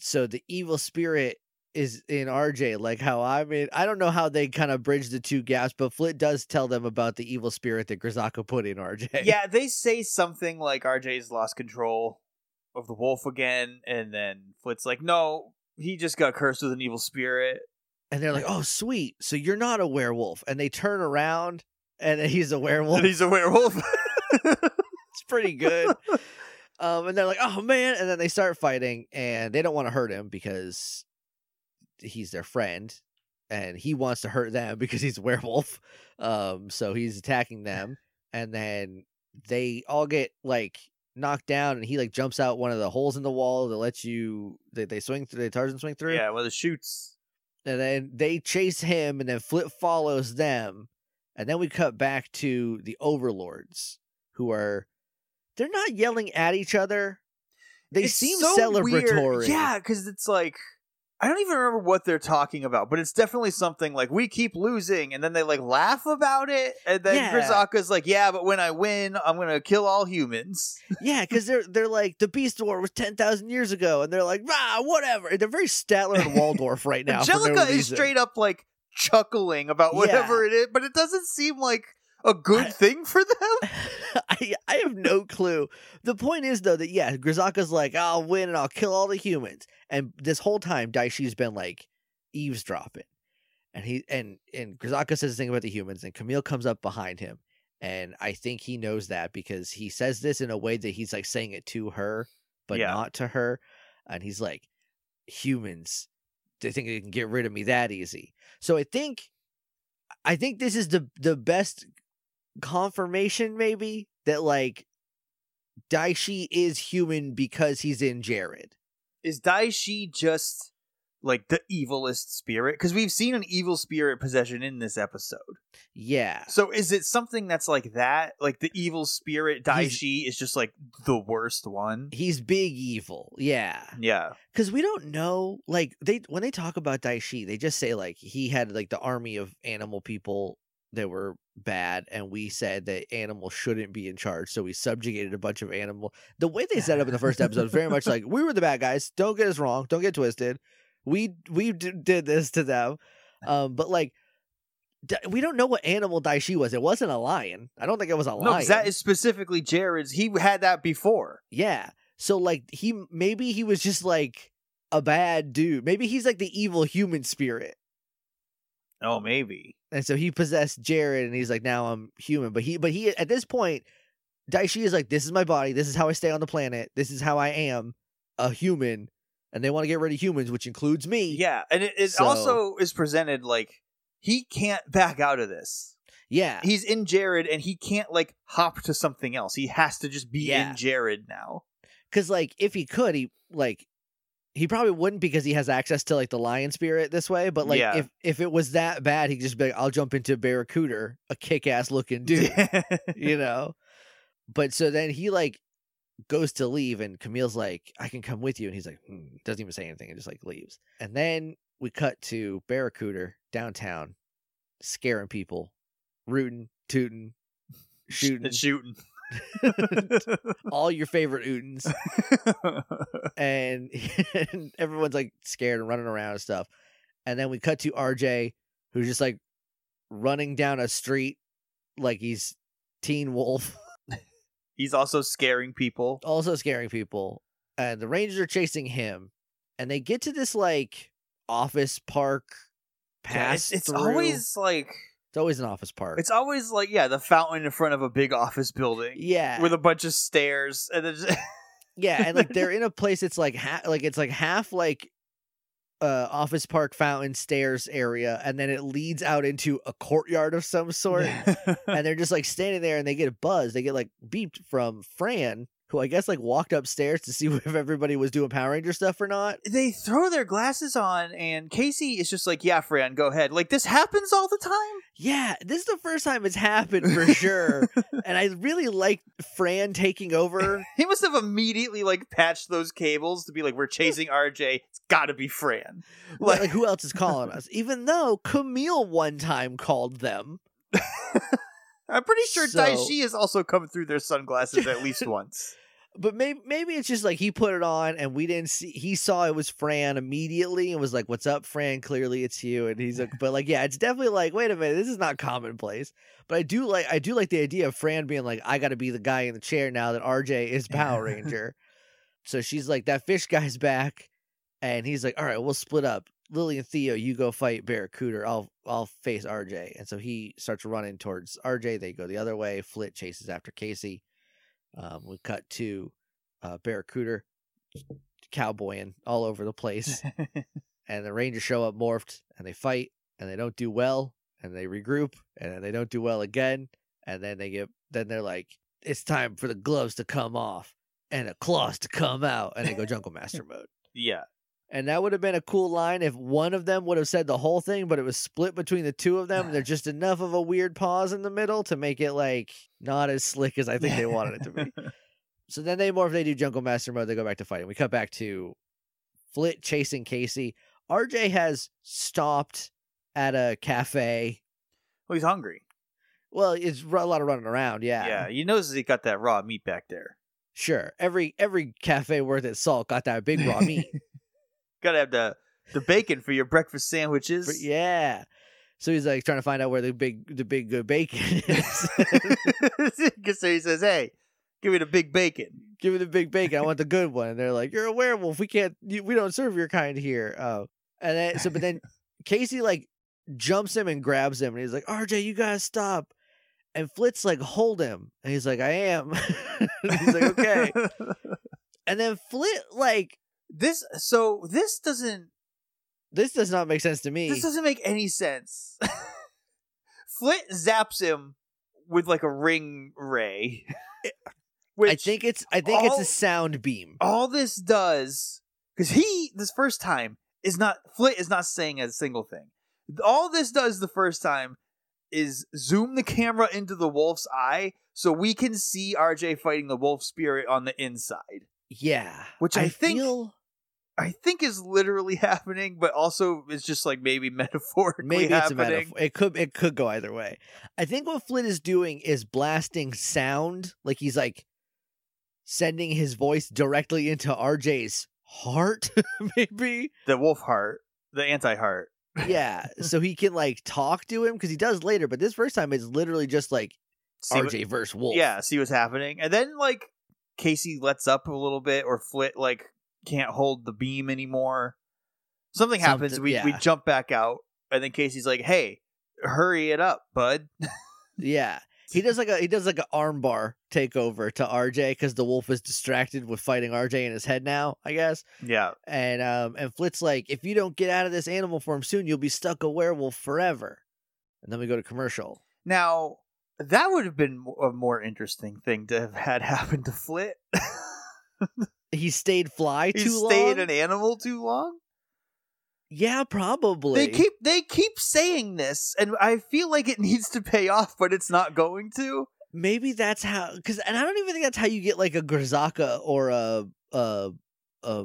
so the evil spirit is in R J, like how I'm in. I don't know how they kind of bridge the two gaps, but Flit does tell them about the evil spirit that Grizzaka put in R J. Yeah, they say something like R J's lost control of the wolf again. And then Flit's like, no. He just got cursed with an evil spirit. And they're like, oh, sweet. So you're not a werewolf. And they turn around and he's a werewolf. And he's a werewolf. It's pretty good. Um, and they're like, oh, man. And then they start fighting and they don't want to hurt him because he's their friend. And he wants to hurt them because he's a werewolf. Um, so he's attacking them. And then they all get like... knocked down, and he like jumps out one of the holes in the wall that lets you they, they swing through, they Tarzan swing through. Yeah, one of the chutes. And then they chase him, and then Flit follows them. And then we cut back to the overlords, who are they're not yelling at each other. They it's seem so celebratory. Weird. Yeah, because it's like I don't even remember what they're talking about, but it's definitely something like, we keep losing, and then they like laugh about it, and then yeah. Grizzaka's like, yeah, but when I win, I'm going to kill all humans. Yeah, because they're they're like, the Beast War was ten thousand years ago, and they're like, rah, whatever. And they're very Statler and Waldorf right now. Angelica no is straight up like chuckling about whatever yeah. it is, but it doesn't seem like a good I, thing for them? I I have no clue. The point is, though, that, yeah, Grizzaka's like, I'll win and I'll kill all the humans. And this whole time, Daichi's been, like, eavesdropping. And he and, and Grizzaka says the thing about the humans, and Camille comes up behind him. And I think he knows that because he says this in a way that he's, like, saying it to her, but yeah. not to her. And he's like, humans, they think they can get rid of me that easy. So I think, I think this is the the best... confirmation maybe that like Daichi is human because he's in Jarrod. Is Daichi just like the evilest spirit? Because we've seen an evil spirit possession in this episode. Yeah. So is it something that's like that? Like the evil spirit Daichi he's, is just like the worst one? He's big evil. Yeah. Yeah. Because we don't know like they when they talk about Daichi, they just say like he had like the army of animal people that were bad, and we said that animals shouldn't be in charge, so we subjugated a bunch of animal. The way they set up in the first episode is very much like, we were the bad guys, don't get us wrong, don't get twisted, we we d- did this to them, um but like d- we don't know what animal Daichi was. It wasn't a lion. I don't think it was a no, lion. That is specifically Jarrod's. He had that before. Yeah, so like he maybe he was just like a bad dude. Maybe he's like the evil human spirit. Oh, maybe. And so he possessed Jarrod, and he's like, now I'm human. But he, but he, at this point, Daichi is like, this is my body. This is how I stay on the planet. This is how I am a human. And they want to get rid of humans, which includes me. Yeah. And it, it so, also is presented like he can't back out of this. Yeah. He's in Jarrod, and he can't like hop to something else. He has to just be yeah. in Jarrod now. Because like if he could, he like. He probably wouldn't because he has access to like the lion spirit this way. But like yeah. if, if it was that bad, he'd just be like, I'll jump into Barracuda, a kick ass looking dude, you know? But so then he like goes to leave, and Camille's like, I can come with you. And he's like, hmm. Doesn't even say anything and just like leaves. And then we cut to Barracuda downtown, scaring people, rooting, tooting, shooting, shooting. All your favorite ootins. and, and everyone's like scared and running around and stuff. And then we cut to R J, who's just like running down a street like he's Teen Wolf. He's also scaring people. Also scaring people. And the Rangers are chasing him. And they get to this like office park pass. Yeah, it's, it's always like... It's always an office park. It's always like, yeah, the fountain in front of a big office building. Yeah. With a bunch of stairs. And just... Yeah, and like they're in a place that's like, ha- like it's like half like uh, office park fountain stairs area. And then it leads out into a courtyard of some sort. And they're just like standing there and they get a buzz. They get like beeped from Fran, who I guess like walked upstairs to see if everybody was doing Power Ranger stuff or not. They throw their glasses on, and Casey is just like, yeah, Fran, go ahead. Like, this happens all the time? Yeah, this is the first time it's happened for sure. And I really like Fran taking over. He must have immediately, like, patched those cables to be like, we're chasing R J. It's gotta be Fran. Like, like who else is calling us? Even though Camille one time called them. I'm pretty sure so, Daichi has also come through their sunglasses at least once. But maybe maybe it's just like he put it on and we didn't see. He saw it was Fran immediately and was like, "What's up, Fran? Clearly it's you." And he's like, "But like, yeah, it's definitely like, wait a minute, this is not commonplace." But I do like I do like the idea of Fran being like, "I got to be the guy in the chair now that R J is Power Ranger." So she's like, "That fish guy's back," and he's like, "All right, we'll split up. Lily and Theo, you go fight Barracuda. I'll I'll face R J." And so he starts running towards R J. They go the other way. Flit chases after Casey. Um, we cut to uh, Barracuda cowboying all over the place. And the Rangers show up morphed, and they fight, and they don't do well, and they regroup, and then they don't do well again. And then they get then they're like, it's time for the gloves to come off and the claws to come out. And they go Jungle Master mode. Yeah. And that would have been a cool line if one of them would have said the whole thing, but it was split between the two of them. And there's just enough of a weird pause in the middle to make it like not as slick as I think they wanted it to be. So then they morph, they do Jungle Master mode, they go back to fighting. We cut back to Flit chasing Casey. R J has stopped at a cafe. Well, he's hungry. Well, it's a lot of running around, yeah. Yeah, you notice he got that raw meat back there. Sure. Every every cafe worth its salt got that big raw meat. Gotta have the the bacon for your breakfast sandwiches. Yeah, so he's like trying to find out where the big the big good bacon is. So he says, "Hey, give me the big bacon. Give me the big bacon. I want the good one." And they're like, "You're a werewolf. We can't. You, we don't serve your kind here." Oh, and then so but then Casey like jumps him and grabs him, and he's like, "R J, you gotta stop." And Flit's like, "Hold him," and he's like, "I am." He's like, "Okay." And then Flit like. This so this doesn't this does not make sense to me. This doesn't make any sense. Flit zaps him with like a ring ray. Which I think it's I think all, it's a sound beam. All this does because he this first time is not Flit is not saying a single thing. All this does the first time is zoom the camera into the wolf's eye so we can see R J fighting the wolf spirit on the inside. Yeah, which I, I think feel... I think is literally happening, but also it's just like maybe metaphorically maybe it's happening. A metaphor. It could it could go either way. I think what Flit is doing is blasting sound, like he's like sending his voice directly into R J's heart, maybe the wolf heart, the anti-heart. Yeah, so he can like talk to him because he does later, but this first time it's literally just like see R J what... versus wolf. Yeah, see what's happening, and then like. Casey lets up a little bit or Flit like can't hold the beam anymore. Something happens. Something, we yeah. we jump back out and then Casey's like, "Hey, hurry it up, bud." Yeah. He does like a he does like an armbar takeover to R J because the wolf is distracted with fighting R J in his head now, I guess. Yeah. And um and Flit's like, "If you don't get out of this animal form soon, you'll be stuck a werewolf forever." And then we go to commercial. Now that would have been a more interesting thing to have had happen to Flit. He stayed fly too he long? He stayed an animal too long? Yeah, probably. They keep they keep saying this, and I feel like it needs to pay off, but it's not going to. maybe that's how, because, and I don't even think that's how you get like a Grizzaka or a, a, a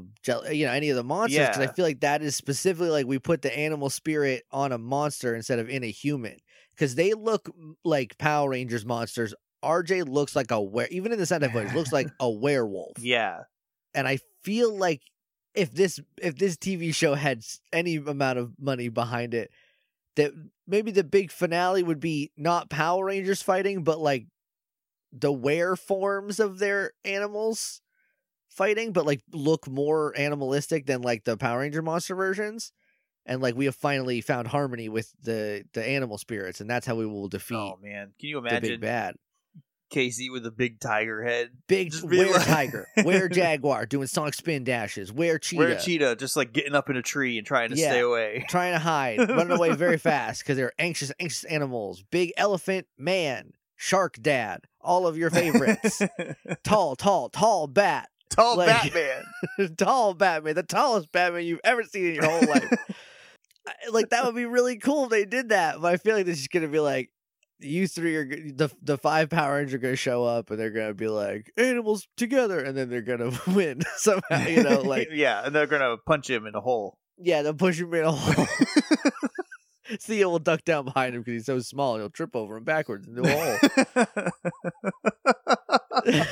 you know, any of the monsters. Because yeah. I feel like that is specifically like we put the animal spirit on a monster instead of in a human, because they look like Power Rangers monsters. R J looks like a were, even in the sound footage, looks like a werewolf. Yeah, and I feel like if this if this T V show had any amount of money behind it, that maybe the big finale would be not Power Rangers fighting, but like the were forms of their animals fighting, but like look more animalistic than like the Power Ranger monster versions. And like we have finally found harmony with the the animal spirits, and that's how we will defeat. Oh man, can you imagine the big bad? Casey with a big tiger head, big were like... tiger, were jaguar doing sonic spin dashes, were cheetah, were cheetah, just like getting up in a tree and trying to yeah, stay away, trying to hide, running away very fast because they're anxious, anxious animals. Big elephant man, shark dad, all of your favorites. Tall, tall, tall bat, tall like, Batman, tall Batman, the tallest Batman you've ever seen in your whole life. Like that would be really cool if they did that, but I feel like this is gonna be like, you three are the the five Power Rangers are gonna show up and they're gonna be like animals together, and then they're gonna win somehow, you know, like yeah, and they're gonna punch him in a hole. Yeah, they'll push him in a hole. Theo will duck down behind him because he's so small, and he'll trip over him backwards into a hole.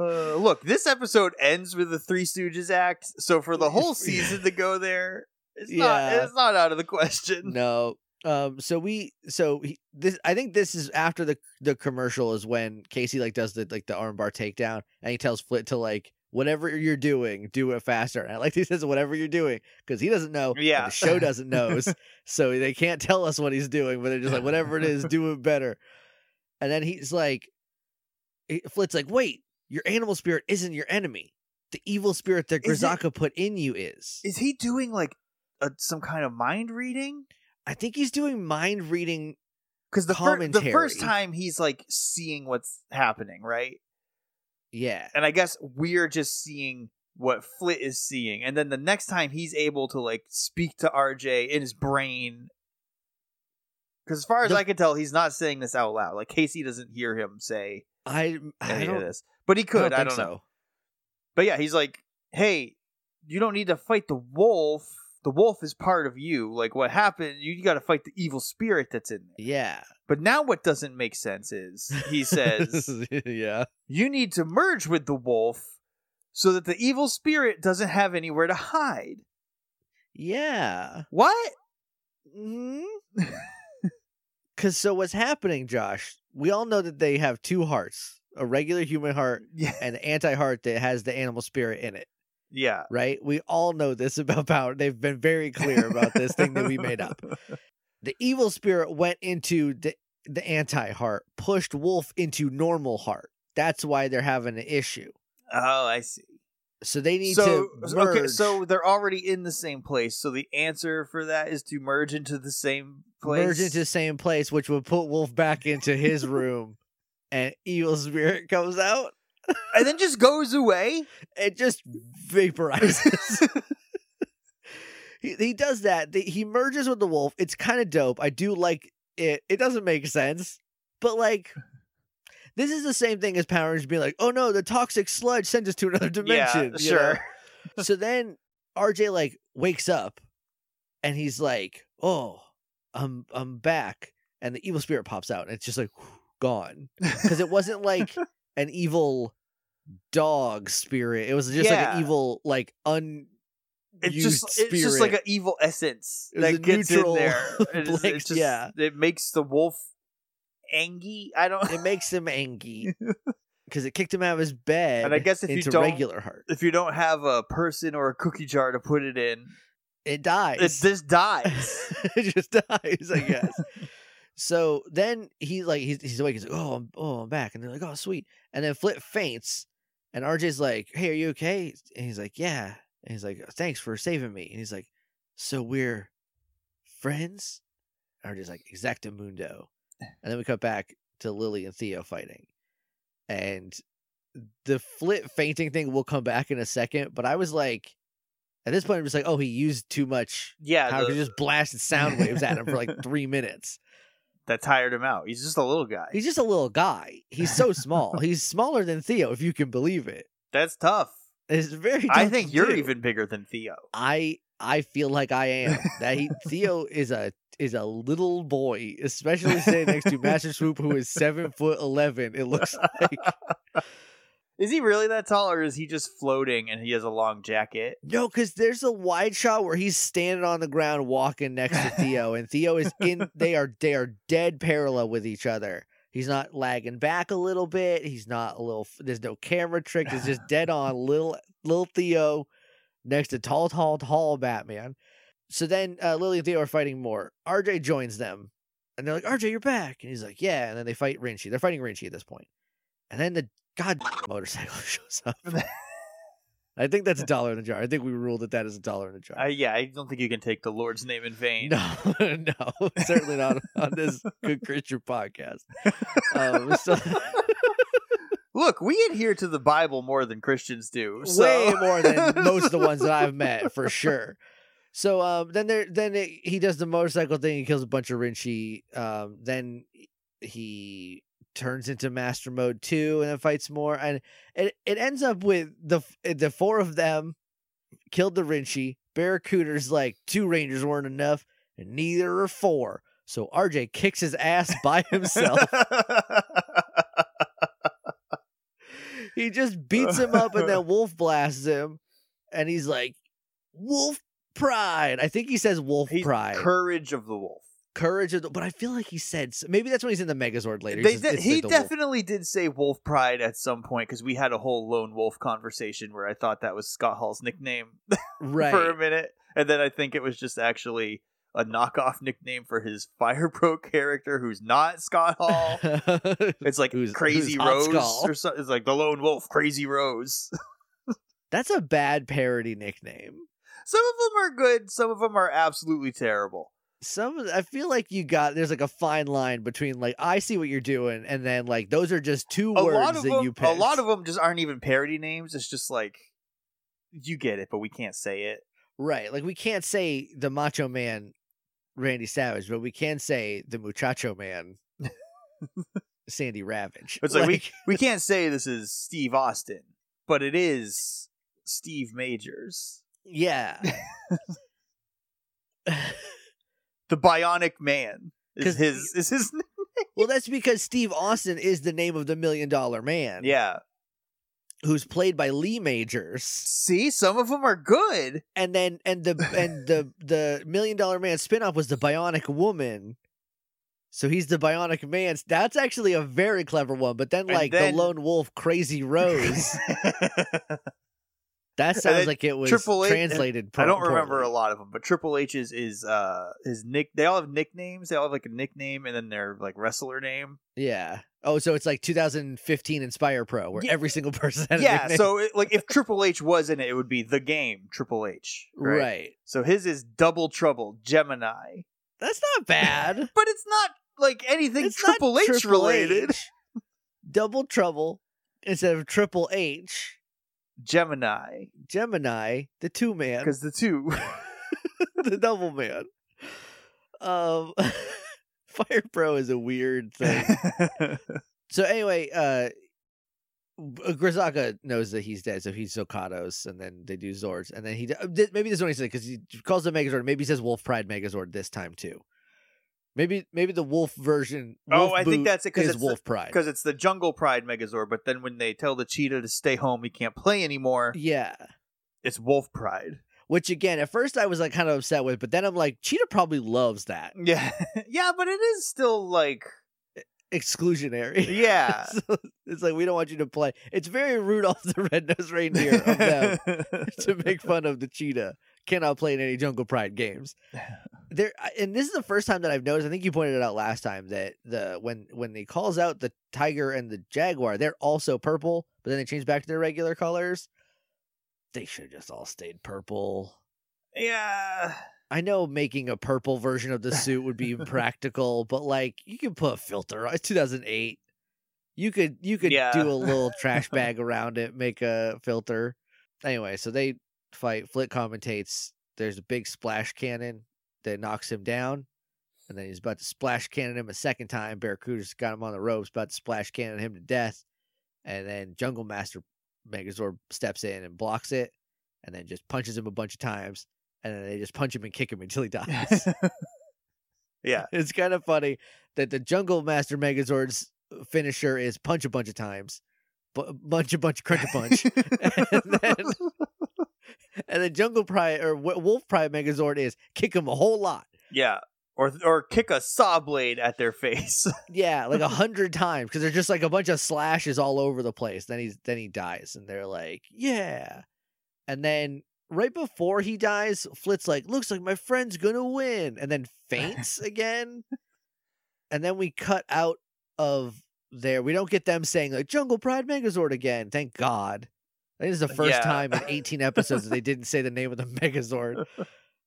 Uh, look, this episode ends with the Three Stooges act, so for the whole season to go there, it's yeah. not it's not out of the question. No. Um. So we. So he, this. I think this is after the the commercial is when Casey like does the like the armbar takedown, and he tells Flit to like whatever you're doing, do it faster. And I like he says whatever you're doing because he doesn't know. Yeah. The show doesn't know, so they can't tell us what he's doing. But they're just like whatever it is, do it better. And then he's like, he, Flit's like, wait, your animal spirit isn't your enemy. The evil spirit that Grizzaka put in you is. Is he doing like a, some kind of mind reading? I think he's doing mind reading because the, fir- the first time he's like seeing what's happening, right? Yeah. And I guess we're just seeing what Flit is seeing. And then the next time he's able to like speak to R J in his brain. Because as far as the- I can tell, he's not saying this out loud. Like Casey doesn't hear him say I, I don't, this. But he could. I don't, I don't so. know. But yeah, he's like, hey, you don't need to fight the wolf. The wolf is part of you. Like what happened, you got to fight the evil spirit that's in there. Yeah. But now what doesn't make sense is, he says, yeah, you need to merge with the wolf so that the evil spirit doesn't have anywhere to hide. Yeah. What? Mm-hmm. Because so what's happening, Josh, we all know that they have two hearts, a regular human heart yeah. and an anti-heart that has the animal spirit in it. Yeah. Right? We all know this about Power. They've been very clear about this thing that we made up. The evil spirit went into the, the anti-heart, pushed Wolf into normal heart. That's why they're having an issue. Oh, I see. So they need so, to merge. Okay, so they're already in the same place. So the answer for that is to merge into the same place. Merge into the same place, which would put Wolf back into his room, and evil spirit comes out, and then just goes away. It just vaporizes. he, he does that. He merges with the wolf. It's kind of dope. I do like it. It doesn't make sense, but like. This is the same thing as Power Rangers being like, oh no, the toxic sludge sent us to another dimension. Yeah, sure. So then R J like wakes up and he's like, oh, I'm I'm back. And the evil spirit pops out and it's just like whew, gone. Because it wasn't like an evil dog spirit. It was just yeah. like an evil, like un It's just, it's just like an evil essence that gets in there. It, is, it's just, yeah. it makes the wolf Angie, I don't. It makes him Angie because it kicked him out of his bed. And I guess if you don't regular heart, if you don't have a person or a cookie jar to put it in, it dies. It just dies. It just dies, I guess. So then he like he's, he's awake. He's like, oh, I'm, oh, I'm back, and they're like, oh, sweet. And then Flit faints, and R J's like, hey, are you okay? And he's like, yeah. And he's like, thanks for saving me. And he's like, so we're friends. And R J's like, exactamundo. And then we cut back to Lily and Theo fighting. And the Flit fainting thing will come back in a second, but I was like, at this point, I'm just like, oh, he used too much. Yeah. Power. The... He just blasted sound waves at him for like three minutes. that tired him out. He's just a little guy. He's just a little guy. He's so small. He's smaller than Theo, if you can believe it. That's tough. It's very tough. I think to you're do. even bigger than Theo. I I feel like I am. That he, Theo is a is a little boy, especially sitting next to Master Swoop, who is seven foot eleven. It looks like. Is he really that tall, or is he just floating and he has a long jacket? No, because there's a wide shot where he's standing on the ground walking next to Theo, and Theo is in. They are they are dead parallel with each other. He's not lagging back a little bit. He's not a little. There's no camera trick. It's just dead on little little Theo next to tall, tall, tall Batman. So then uh, Lily and Theo are fighting more. R J joins them, and they're like, "R J, you're back," and he's like, "Yeah." And then they fight Rinchi. They're fighting Rinchi at this point, and then the God, motorcycle shows up. I think that's a dollar in the jar. I think we ruled that that is a dollar in the jar. Uh, yeah, I don't think you can take the Lord's name in vain. No, no, certainly not on this Good Creature podcast. Um, so... Look, we adhere to the Bible more than Christians do. So... Way more than most of the ones that I've met, for sure. So um, then there, then it, he does the motorcycle thing. He kills a bunch of Rinchi. Um, then he... turns into Master Mode two and then fights more, and it, it ends up with the the four of them killed the Rinchi. Barracuda's like, two Rangers weren't enough, and neither are four. So R J kicks his ass by himself. He just beats him up and then Wolf blasts him, and he's like, Wolf Pride. I think he says Wolf he's Pride. Courage of the Wolf. Courage of the, but I feel like he said, maybe that's when he's in the Megazord later. They, says, he the definitely wolf. did say Wolf Pride at some point, because we had a whole lone wolf conversation where I thought that was Scott Hall's nickname right. for a minute, and then I think it was just actually a knockoff nickname for his Firebro character, who's not Scott Hall. It's like who's, Crazy who's Rose or something. It's like the Lone Wolf, Crazy Rose. That's a bad parody nickname. Some of them are good. Some of them are absolutely terrible. Some, I feel like you got, there's like a fine line between like, I see what you're doing, and then like, those are just two a words that them, you picked. A lot of them just aren't even parody names. It's just like, you get it, but we can't say it. Right. Like, we can't say the Macho Man, Randy Savage, but we can say the Muchacho Man, Sandy Ravage. It's like, like we, we can't say this is Steve Austin, but it is Steve Majors. Yeah. The Bionic Man is his is his name. Well, that's because Steve Austin is the name of the Million Dollar Man. Yeah. Who's played by Lee Majors. See, some of them are good. And then and the and the the Million Dollar Man spinoff was the Bionic Woman. So he's the Bionic Man. That's actually a very clever one. But then like then... the Lone Wolf Crazy Rose. That sounds like it was Triple H, translated. I don't remember a lot of them, but Triple H's is uh his nick. They all have nicknames. They all have like a nickname and then their like wrestler name. Yeah. Oh, so it's like two thousand fifteen Inspire Pro, where yeah. every single person had a yeah, nickname. Yeah. So it, like if Triple H was in it, it would be The Game Triple H. Right? Right. So his is Double Trouble Gemini. That's not bad, but it's not like anything it's Triple H Triple related. H. Double Trouble instead of Triple H. Gemini. Gemini, the two man. Because the two. The double man. Um, Fire Pro is a weird thing. So anyway, uh, Grizzaka knows that he's dead, so he's Zocados, and then they do Zords. And then he, maybe this is what he said, because he calls the Megazord, maybe he says Wolf Pride Megazord this time too. Maybe maybe the wolf version. Wolf oh, I think that's it because it's Wolf the, Pride because it's the Jungle Pride Megazord. But then when they tell the cheetah to stay home, he can't play anymore. Yeah, it's Wolf Pride. Which again, at first I was like kind of upset with, but then I'm like, cheetah probably loves that. Yeah, yeah, but it is still like exclusionary. Yeah, so it's like we don't want you to play. It's very Rudolph the Red-Nosed Reindeer of them to make fun of the cheetah. Cannot play in any Jungle Pride games. There, and this is the first time that I've noticed. I think you pointed it out last time that the when when they calls out the tiger and the jaguar, they're also purple, but then they change back to their regular colors. They should have just all stayed purple. Yeah, I know making a purple version of the suit would be impractical, but like you could put a filter on. It's two thousand eight. You could you could yeah. do a little trash bag around it, make a filter. Anyway, so they. Fight Flit commentates. There's a big splash cannon that knocks him down. And then he's about to splash cannon him a second time. Barracuda's got him on the ropes, about to splash cannon him to death. And then Jungle Master Megazord steps in and blocks it. And then just punches him a bunch of times. And then they just punch him and kick him until he dies. Yeah. It's kind of funny that the Jungle Master Megazord's finisher is punch a bunch of times. B- bunch a bunch, crunch a punch. And then... And the Jungle Pride or Wolf Pride Megazord is kick them a whole lot. Yeah. Or or kick a saw blade at their face. Yeah, like a hundred times. Because there's just like a bunch of slashes all over the place. Then he's then he dies. And they're like, yeah. And then right before he dies, Flit's like, looks like my friend's going to win. And then faints again. And then we cut out of there. We don't get them saying like Jungle Pride Megazord again. Thank God. I think this is the first yeah. time in eighteen episodes that they didn't say the name of the Megazord.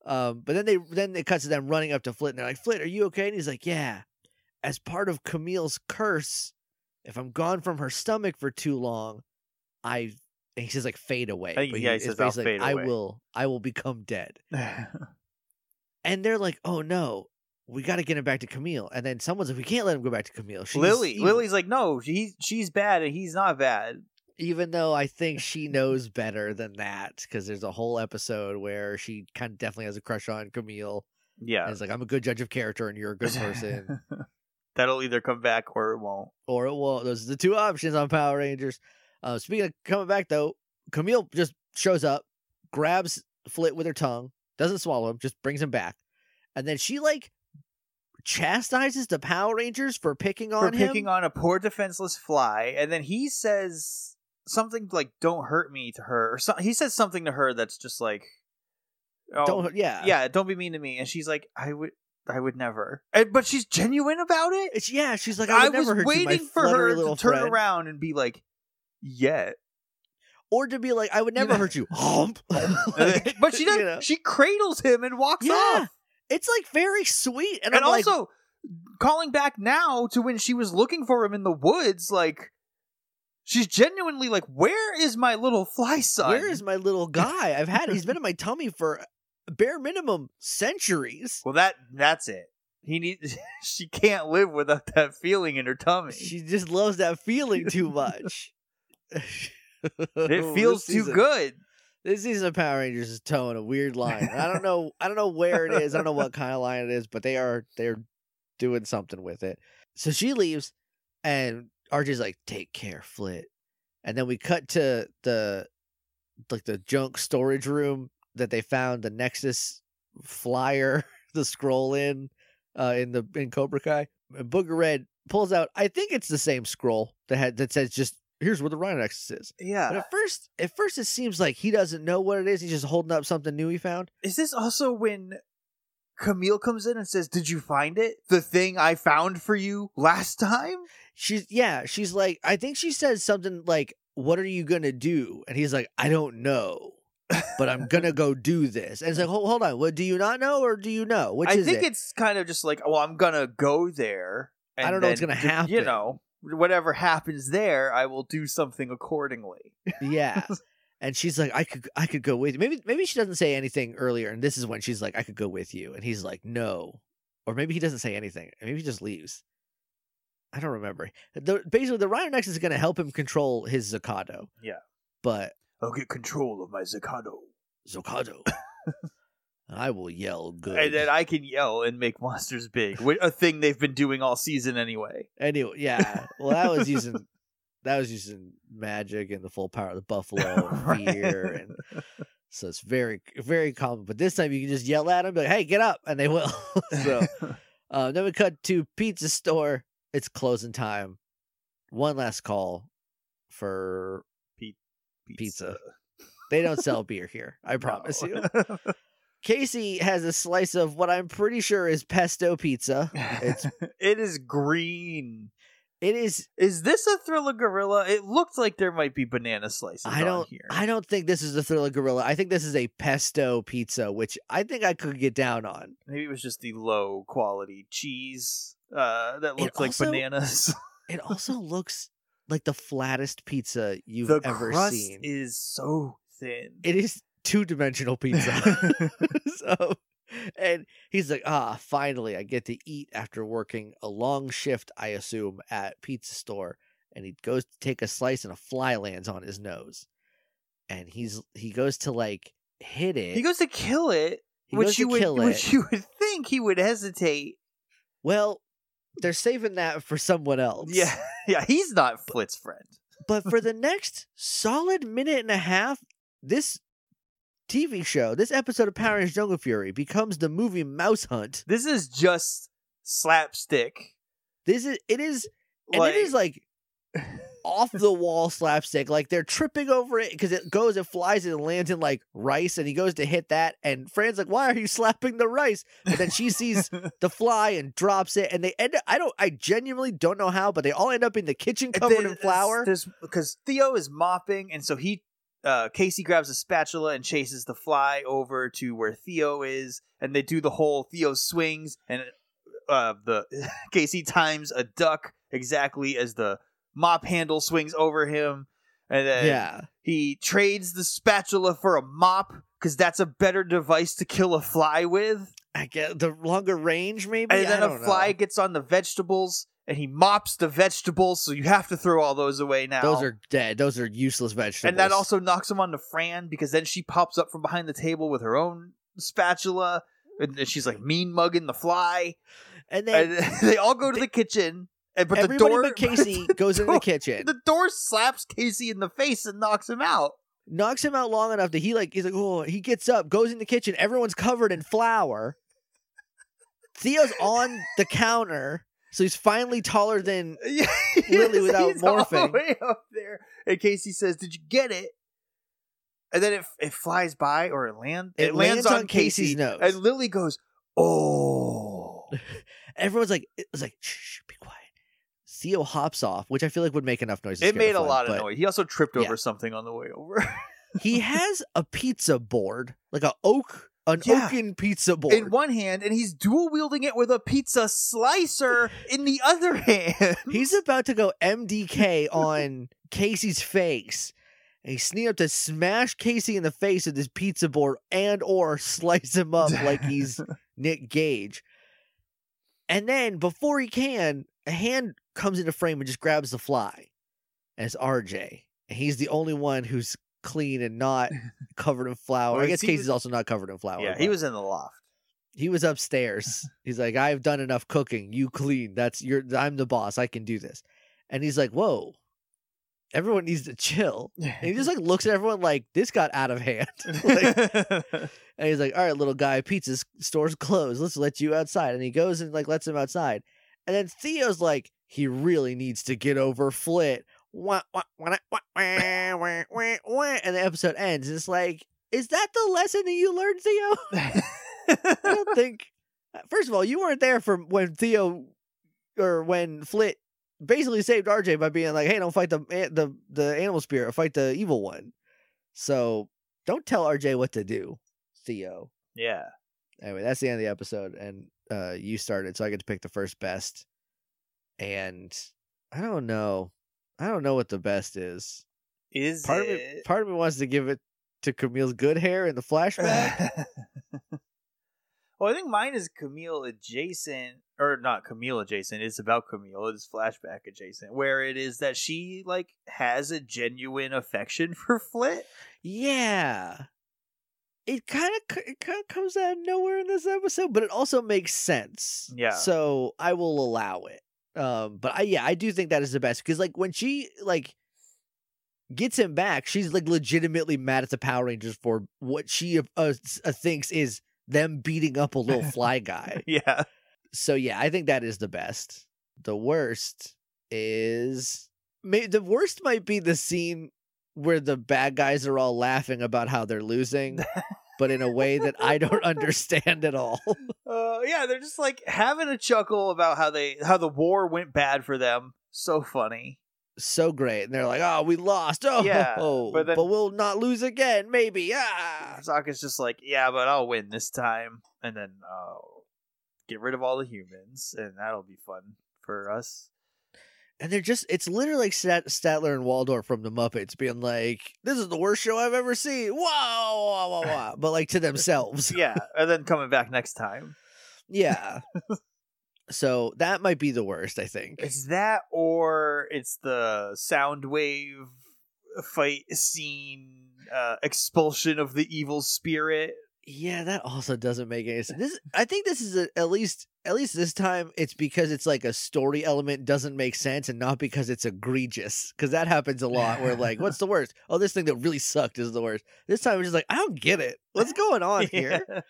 Um, but then they then it cuts to them running up to Flit, and they're like, Flit, are you okay? And he's like, yeah. As part of Camille's curse, if I'm gone from her stomach for too long, I and he says like fade away. I, but yeah, he, he says I'll fade like, away. I will, I will become dead. And they're like, oh no, we got to get him back to Camille. And then someone's like, we can't let him go back to Camille. She's, Lily, evil. Lily's like, no, she's she's bad, and he's not bad. Even though I think she knows better than that, because there's a whole episode where she kind of definitely has a crush on Camille. Yeah. And it's like, I'm a good judge of character and you're a good person. That'll either come back or it won't. Or it won't. Those are the two options on Power Rangers. Uh, speaking of coming back, though, Camille just shows up, grabs Flit with her tongue, doesn't swallow him, just brings him back. And then she, like, chastises the Power Rangers for picking on him. For picking him. on a poor defenseless fly. And then he says... something like "don't hurt me" to her, or so, he says something to her that's just like, "Oh, don't, yeah, yeah, don't be mean to me." And she's like, "I would, I would never." And, but she's genuine about it. It's, yeah, she's like, "I, would I never was hurt waiting you, my for her to turn friend. around and be like, yeah," or to be like, "I would never you know? hurt you." Hump. Like, but she doesn't. You know? She cradles him and walks yeah, off. It's like very sweet, and, and I'm also like, calling back now to when she was looking for him in the woods, like. She's genuinely like, where is my little fly son? Where is my little guy? I've had he's been in my tummy for bare minimum centuries. Well, that that's it. He needs. She can't live without that feeling in her tummy. She just loves that feeling too much. It feels too good. This season of Power Rangers is towing a weird line. I don't know. I don't know where it is. I don't know what kind of line it is, but they are they're doing something with it. So she leaves, and R J's like, take care, Flit. And then we cut to the like the junk storage room that they found the Nexus flyer, the scroll in uh, in the in Cobra Kai. And Booger Red pulls out, I think it's the same scroll that had that says just here's where the Rhino Nexus is. Yeah. But at first at first it seems like he doesn't know what it is. He's just holding up something new he found. Is this also when Camille comes in and says, did you find it? The thing I found for you last time? She's yeah, she's like, I think she says something like, what are you going to do? And he's like, I don't know, but I'm going to go do this. And it's like, hold, hold on. What, do you not know or do you know? Which I is think it? It's kind of just like, well, I'm going to go there. And I don't know what's going to happen. You know, whatever happens there, I will do something accordingly. Yeah. And she's like, I could I could go with you. Maybe maybe she doesn't say anything earlier, and this is when she's like, I could go with you. And he's like, no. Or maybe he doesn't say anything. Maybe he just leaves. I don't remember. The, basically, the Rhino Nexus is going to help him control his Zocado. Yeah. But I'll get control of my Zocado. Zocado. I will yell good. And then I can yell and make monsters big. A thing they've been doing all season anyway. Anyway, yeah. Well, that was using... That was using magic and the full power of the buffalo right. and fear. And so it's very, very common. But this time you can just yell at them, like, hey, get up. And they will. So uh, then we cut to pizza store. It's closing time. One last call for Pe- pizza. pizza. They don't sell beer here. I promise no. you. Casey has a slice of what I'm pretty sure is pesto pizza. It's It is green. It is. Is this a Thrilla Gorilla? It looked like there might be banana slices I don't, on here. I don't think this is a Thrilla Gorilla. I think this is a pesto pizza, which I think I could get down on. Maybe it was just the low quality cheese uh, that looked it like also, bananas. It also looks like the flattest pizza you've the ever crust seen. Is so thin. It is two dimensional pizza. So And he's like, ah, finally, I get to eat after working a long shift, I assume, at pizza store. And he goes to take a slice and a fly lands on his nose. And he's he goes to, like, hit it. He goes to kill it, he which, you would, kill which it. you would think he would hesitate. Well, they're saving that for someone else. Yeah, yeah, he's not Flit's friend. But for the next solid minute and a half, this T V show, this episode of Power Rangers Jungle Fury becomes the movie Mouse Hunt. This is just slapstick. This is it is and like, it is like off the wall slapstick. Like they're tripping over it because it goes and flies and lands in like rice, and he goes to hit that, and Fran's like, "Why are you slapping the rice?" And then she sees the fly and drops it, and they end up, I don't I genuinely don't know how, but they all end up in the kitchen covered in flour. Because Theo is mopping, and so he Uh, Casey grabs a spatula and chases the fly over to where Theo is, and they do the whole Theo swings, and uh, the Casey times a duck exactly as the mop handle swings over him, and then yeah. he trades the spatula for a mop because that's a better device to kill a fly with. I guess the longer range, maybe. And then I don't a fly know. gets on the vegetables. And he mops the vegetables, so you have to throw all those away now. Those are dead. Those are useless vegetables. And that also knocks him onto Fran, because then she pops up from behind the table with her own spatula. And she's like mean mugging the fly. And, then, and they all go to they, the kitchen. And, but the door but Casey the goes door, into the kitchen. The door slaps Casey in the face and knocks him out. Knocks him out long enough that he like he's like, oh, he gets up, goes in the kitchen. Everyone's covered in flour. Theo's on the counter. So he's finally taller than yes, Lily without he's morphing. All the way up there. And Casey says, "Did you get it?" And then it it flies by or it lands. It, it lands, lands on, on Casey's Casey. nose. And Lily goes, "Oh!" Everyone's like, "It was like, shh, shh, be quiet." Theo hops off, which I feel like would make enough noise. It made a fun, lot of noise. He also tripped over yeah. something on the way over. He has a pizza board, like a oak. An yeah. oaken pizza board in one hand, and he's dual wielding it with a pizza slicer in the other hand. He's about to go M D K on Casey's face, and he's sneaking up to smash Casey in the face with his pizza board and or slice him up like he's Nick Gage. And then before he can, a hand comes into frame and just grabs the fly, and it's R J, and he's the only one who's clean and not covered in flour. Well, I guess Casey's was, also not covered in flour. Yeah, he was in the loft. He was upstairs. He's like, I've done enough cooking. You clean. That's your. I'm the boss. I can do this. And he's like, whoa, everyone needs to chill. And he just like looks at everyone like this got out of hand. Like, and he's like, all right, little guy, pizza store's closed. Let's let you outside. And he goes and like lets him outside. And then Theo's like, he really needs to get over Flit. Wah, wah, wah, wah, wah, wah, wah, and the episode ends. It's like, is that the lesson that you learned, Theo? I don't think. First of all, you weren't there for when Theo or when Flit basically saved R J by being like, "Hey, don't fight the the the animal spirit, fight the evil one." So don't tell R J what to do, Theo. Yeah. Anyway, that's the end of the episode, and uh, you started, so I get to pick the first best. And I don't know. I don't know what the best is. Is part it? Of me, part of me wants to give it to Camille's good hair in the flashback. Well, I think mine is Camille adjacent, or not Camille adjacent. It's about Camille. It's flashback adjacent, where it is that she like has a genuine affection for Flit. Yeah, it kind of it kind of comes out of nowhere in this episode, but it also makes sense. Yeah, so I will allow it. Um, but I, yeah, I do think that is the best, because like when she like gets him back, she's like legitimately mad at the Power Rangers for what she uh, uh, thinks is them beating up a little fly guy. Yeah. So yeah, I think that is the best. The worst is maybe the worst might be the scene where the bad guys are all laughing about how they're losing. But in a way that I don't understand at all. Uh, yeah, they're just like having a chuckle about how they how the war went bad for them. So funny, so great, and they're like, "Oh, we lost. Oh, yeah, but, then, but we'll not lose again, maybe." Ah, Zaka's just like, "Yeah, but I'll win this time." And then uh, get rid of all the humans, and that'll be fun for us. And they're just, it's literally like Stat- Statler and Waldorf from the Muppets being like, this is the worst show I've ever seen. Whoa, whoa, whoa, whoa. But like to themselves. Yeah. And then coming back next time. Yeah. So that might be the worst, I think. It's that, or it's the Soundwave fight scene, uh, expulsion of the evil spirit. Yeah, that also doesn't make any sense. This, I think this is a, at least at least this time it's because it's like a story element doesn't make sense and not because it's egregious, because that happens a lot where like, what's the worst? Oh, this thing that really sucked is the worst. This time it's just like, I don't get it. What's going on here? Yeah.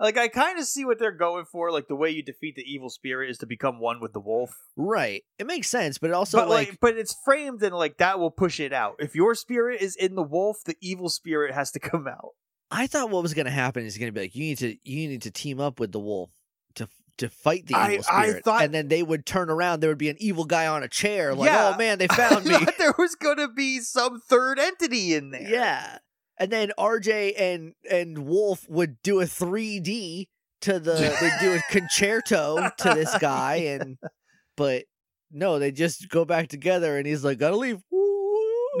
Like, I kind of see what they're going for. Like, the way you defeat the evil spirit is to become one with the wolf. Right. It makes sense, but it also, but like, like... But it's framed in, like, that will push it out. If your spirit is in the wolf, the evil spirit has to come out. I thought what was going to happen is going to be, like, you need to you need to team up with the wolf to to fight the evil I, spirit. I thought... And then they would turn around. There would be an evil guy on a chair. Like, yeah. Oh, man, they found me. I thought there was going to be some third entity in there. Yeah. And then R J and and Wolf would do a three D to the they do a concerto to this guy, and but no, they just go back together, and he's like, gotta leave,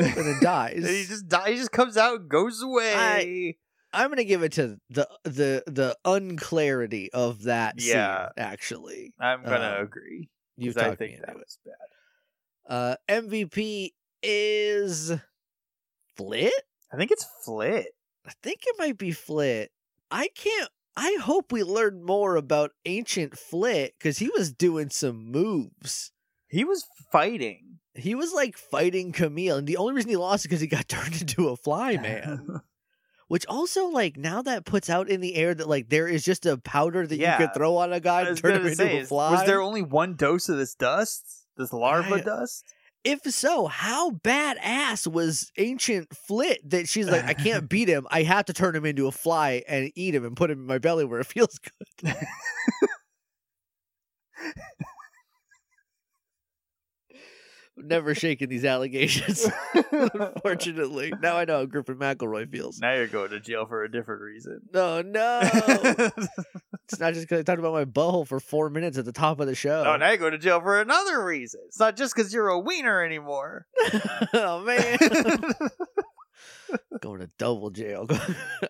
and then dies. And he just dies. He just comes out and goes away. I, I'm gonna give it to the the the unclarity of that. Yeah, scene, actually, I'm gonna um, agree. You talked me into it. Was bad. Uh, M V P is Flit. I think it's Flit. I think it might be Flit. I can't. I hope we learn more about ancient Flit, because he was doing some moves. He was fighting. He was like fighting Camille, and the only reason he lost is because he got turned into a fly man. Which also, like, now that puts out in the air that like there is just a powder that yeah. you could throw on a guy and turn him into say, a fly. Was there only one dose of this dust? This larva I, dust? If so, how badass was ancient Flit that she's like, I can't beat him. I have to turn him into a fly and eat him and put him in my belly where it feels good. Never shaking these allegations, unfortunately. Now I know how Griffin McElroy feels. Now you're going to jail for a different reason. No, no. It's not just because I talked about my butthole for four minutes at the top of the show. No, now you go to jail for another reason. It's not just because you're a wiener anymore. Oh, man. Going to double jail.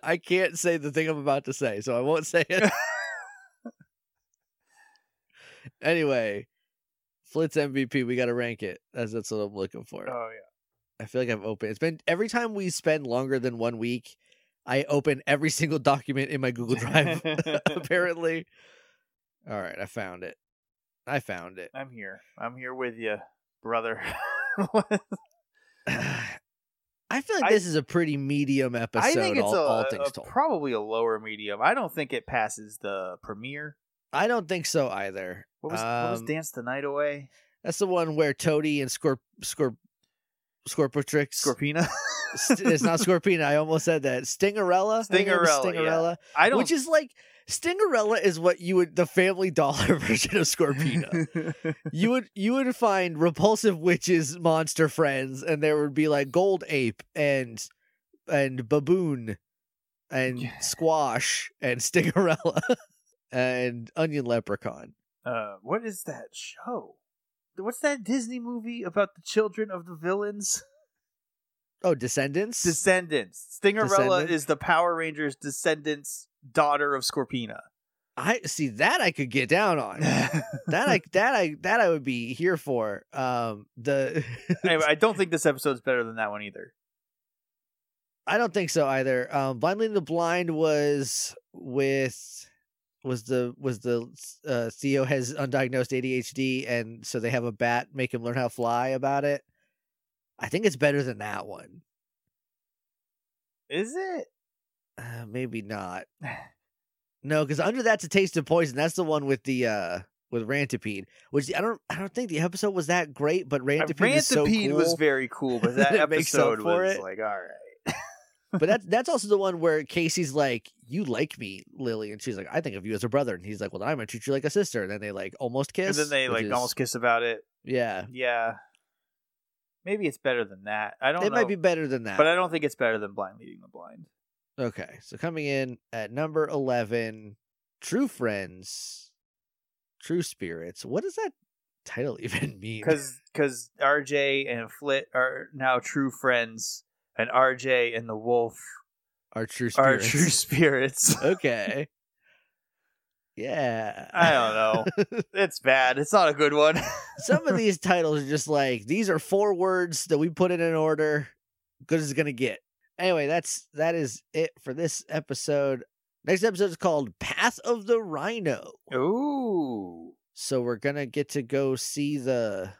I can't say the thing I'm about to say, so I won't say it. Anyway, Flit's M V P, we got to rank it. That's, that's what I'm looking for. Oh, yeah. I feel like I've opened. It's been every time we spend longer than one week, I open every single document in my Google Drive, apparently. All right, I found it. I found it. I'm here. I'm here with you, brother. I feel like I, this is a pretty medium episode, I think it's all, a, all things a, told. Probably a lower medium. I don't think it passes the premiere. I don't think so either. What was, um, what was Dance the Night Away? That's the one where Toadie and Scorp... Scorp... Scorpotrix. Scorpina? It's not Scorpina. I almost said that. Stingerella. Stingerella. Stingerella. Yeah. I don't... Which is like, Stingerella is what you would, the Family Dollar version of Scorpina. you would you would find repulsive witches, monster friends, and there would be like Gold Ape and and Baboon and yeah. Squash and Stingerella and Onion Leprechaun. Uh, what is that show? What's that Disney movie about the children of the villains? Oh, Descendants? Descendants. Stingerella Descendants? Is the Power Rangers Descendants' daughter of Scorpina. I see that I could get down on. that I that I that I would be here for. Um, the anyway, I don't think this episode's better than that one either. I don't think so either. Um, Blind Leading the Blind was with was the was the uh, Theo has undiagnosed A D H D, and so they have a bat make him learn how to fly about it. I think it's better than that one. Is it? Uh, maybe not. No, because Under That's a Taste of Poison. That's the one with the uh, with Rantipede, which I don't I don't think the episode was that great, but Rantipede, Rantipede was so cool. was very cool, but that episode was it. Like, all right. But that's that's also the one where Casey's like, "You like me, Lily," and she's like, "I think of you as a brother," and he's like, "Well, then I'm gonna treat you like a sister." And then they like almost kiss, and then they like is... almost kiss about it. Yeah, yeah. Maybe it's better than that. I don't. It know. It might be better than that, but I don't think it's better than Blind Leading the Blind. Okay, so coming in at number eleven, True Friends, True Spirits. What is that? title even mean? Because because R J and Flit are now true friends, and R J and the wolf are true spirits. Are true spirits. Okay. Yeah. I don't know. It's bad. It's not a good one. Some of these titles are just like, these are four words that we put in an order. Good as it's going to get. Anyway, that's that is it for this episode. Next episode is called Path of the Rhino. Ooh. So we're going to get to go see the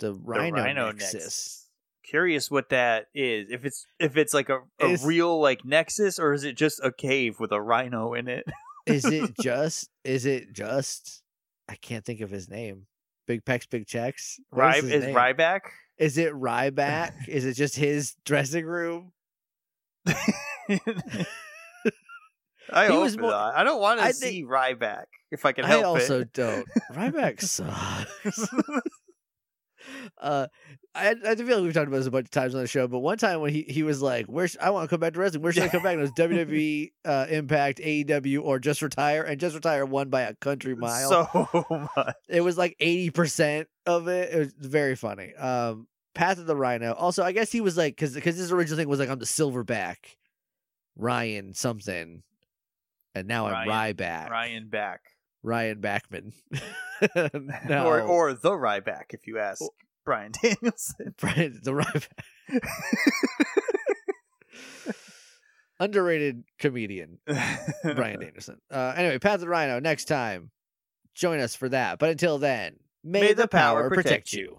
the, the Rhino, Rhino Nexus. Nexus. Curious what that is. If it's if it's like a, a is, real like Nexus, or is it just a cave with a rhino in it? Is it just is it just I can't think of his name. Big Pecs, Big Checks. Ry- is is Ryback? Is it Ryback? Is it just his dressing room? I he hope was more, not. I don't want to see think, Ryback if I can help it. I also it. don't. Ryback sucks. uh, I, I feel like we've talked about this a bunch of times on the show, but one time when he, he was like, "Where sh- I want to come back to wrestling. Where should I come back?" And it was W W E, uh, Impact, A E W, or just retire. And just retire won by a country mile. So much. It was like eighty percent of it. It was very funny. Um, Path of the Rhino. Also, I guess he was like, because because his original thing was like, I'm the Silverback Ryan something. And now Ryan, I'm Ryback. Ryan Back. Ryan Backman. No. Or or the Ryback, if you ask Brian Danielson. Brian the Ryback. Underrated comedian, Brian Danielson. Uh, anyway, Path of the Rhino, next time. Join us for that. But until then, may, may the, the power, power protect, protect you. you.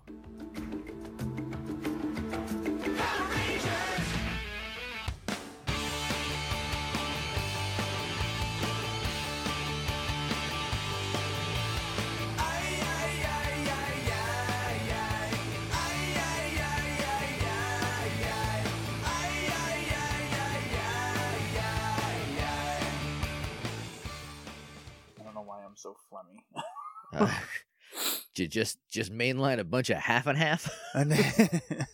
So phlegmy. uh, you just just mainline a bunch of half and half.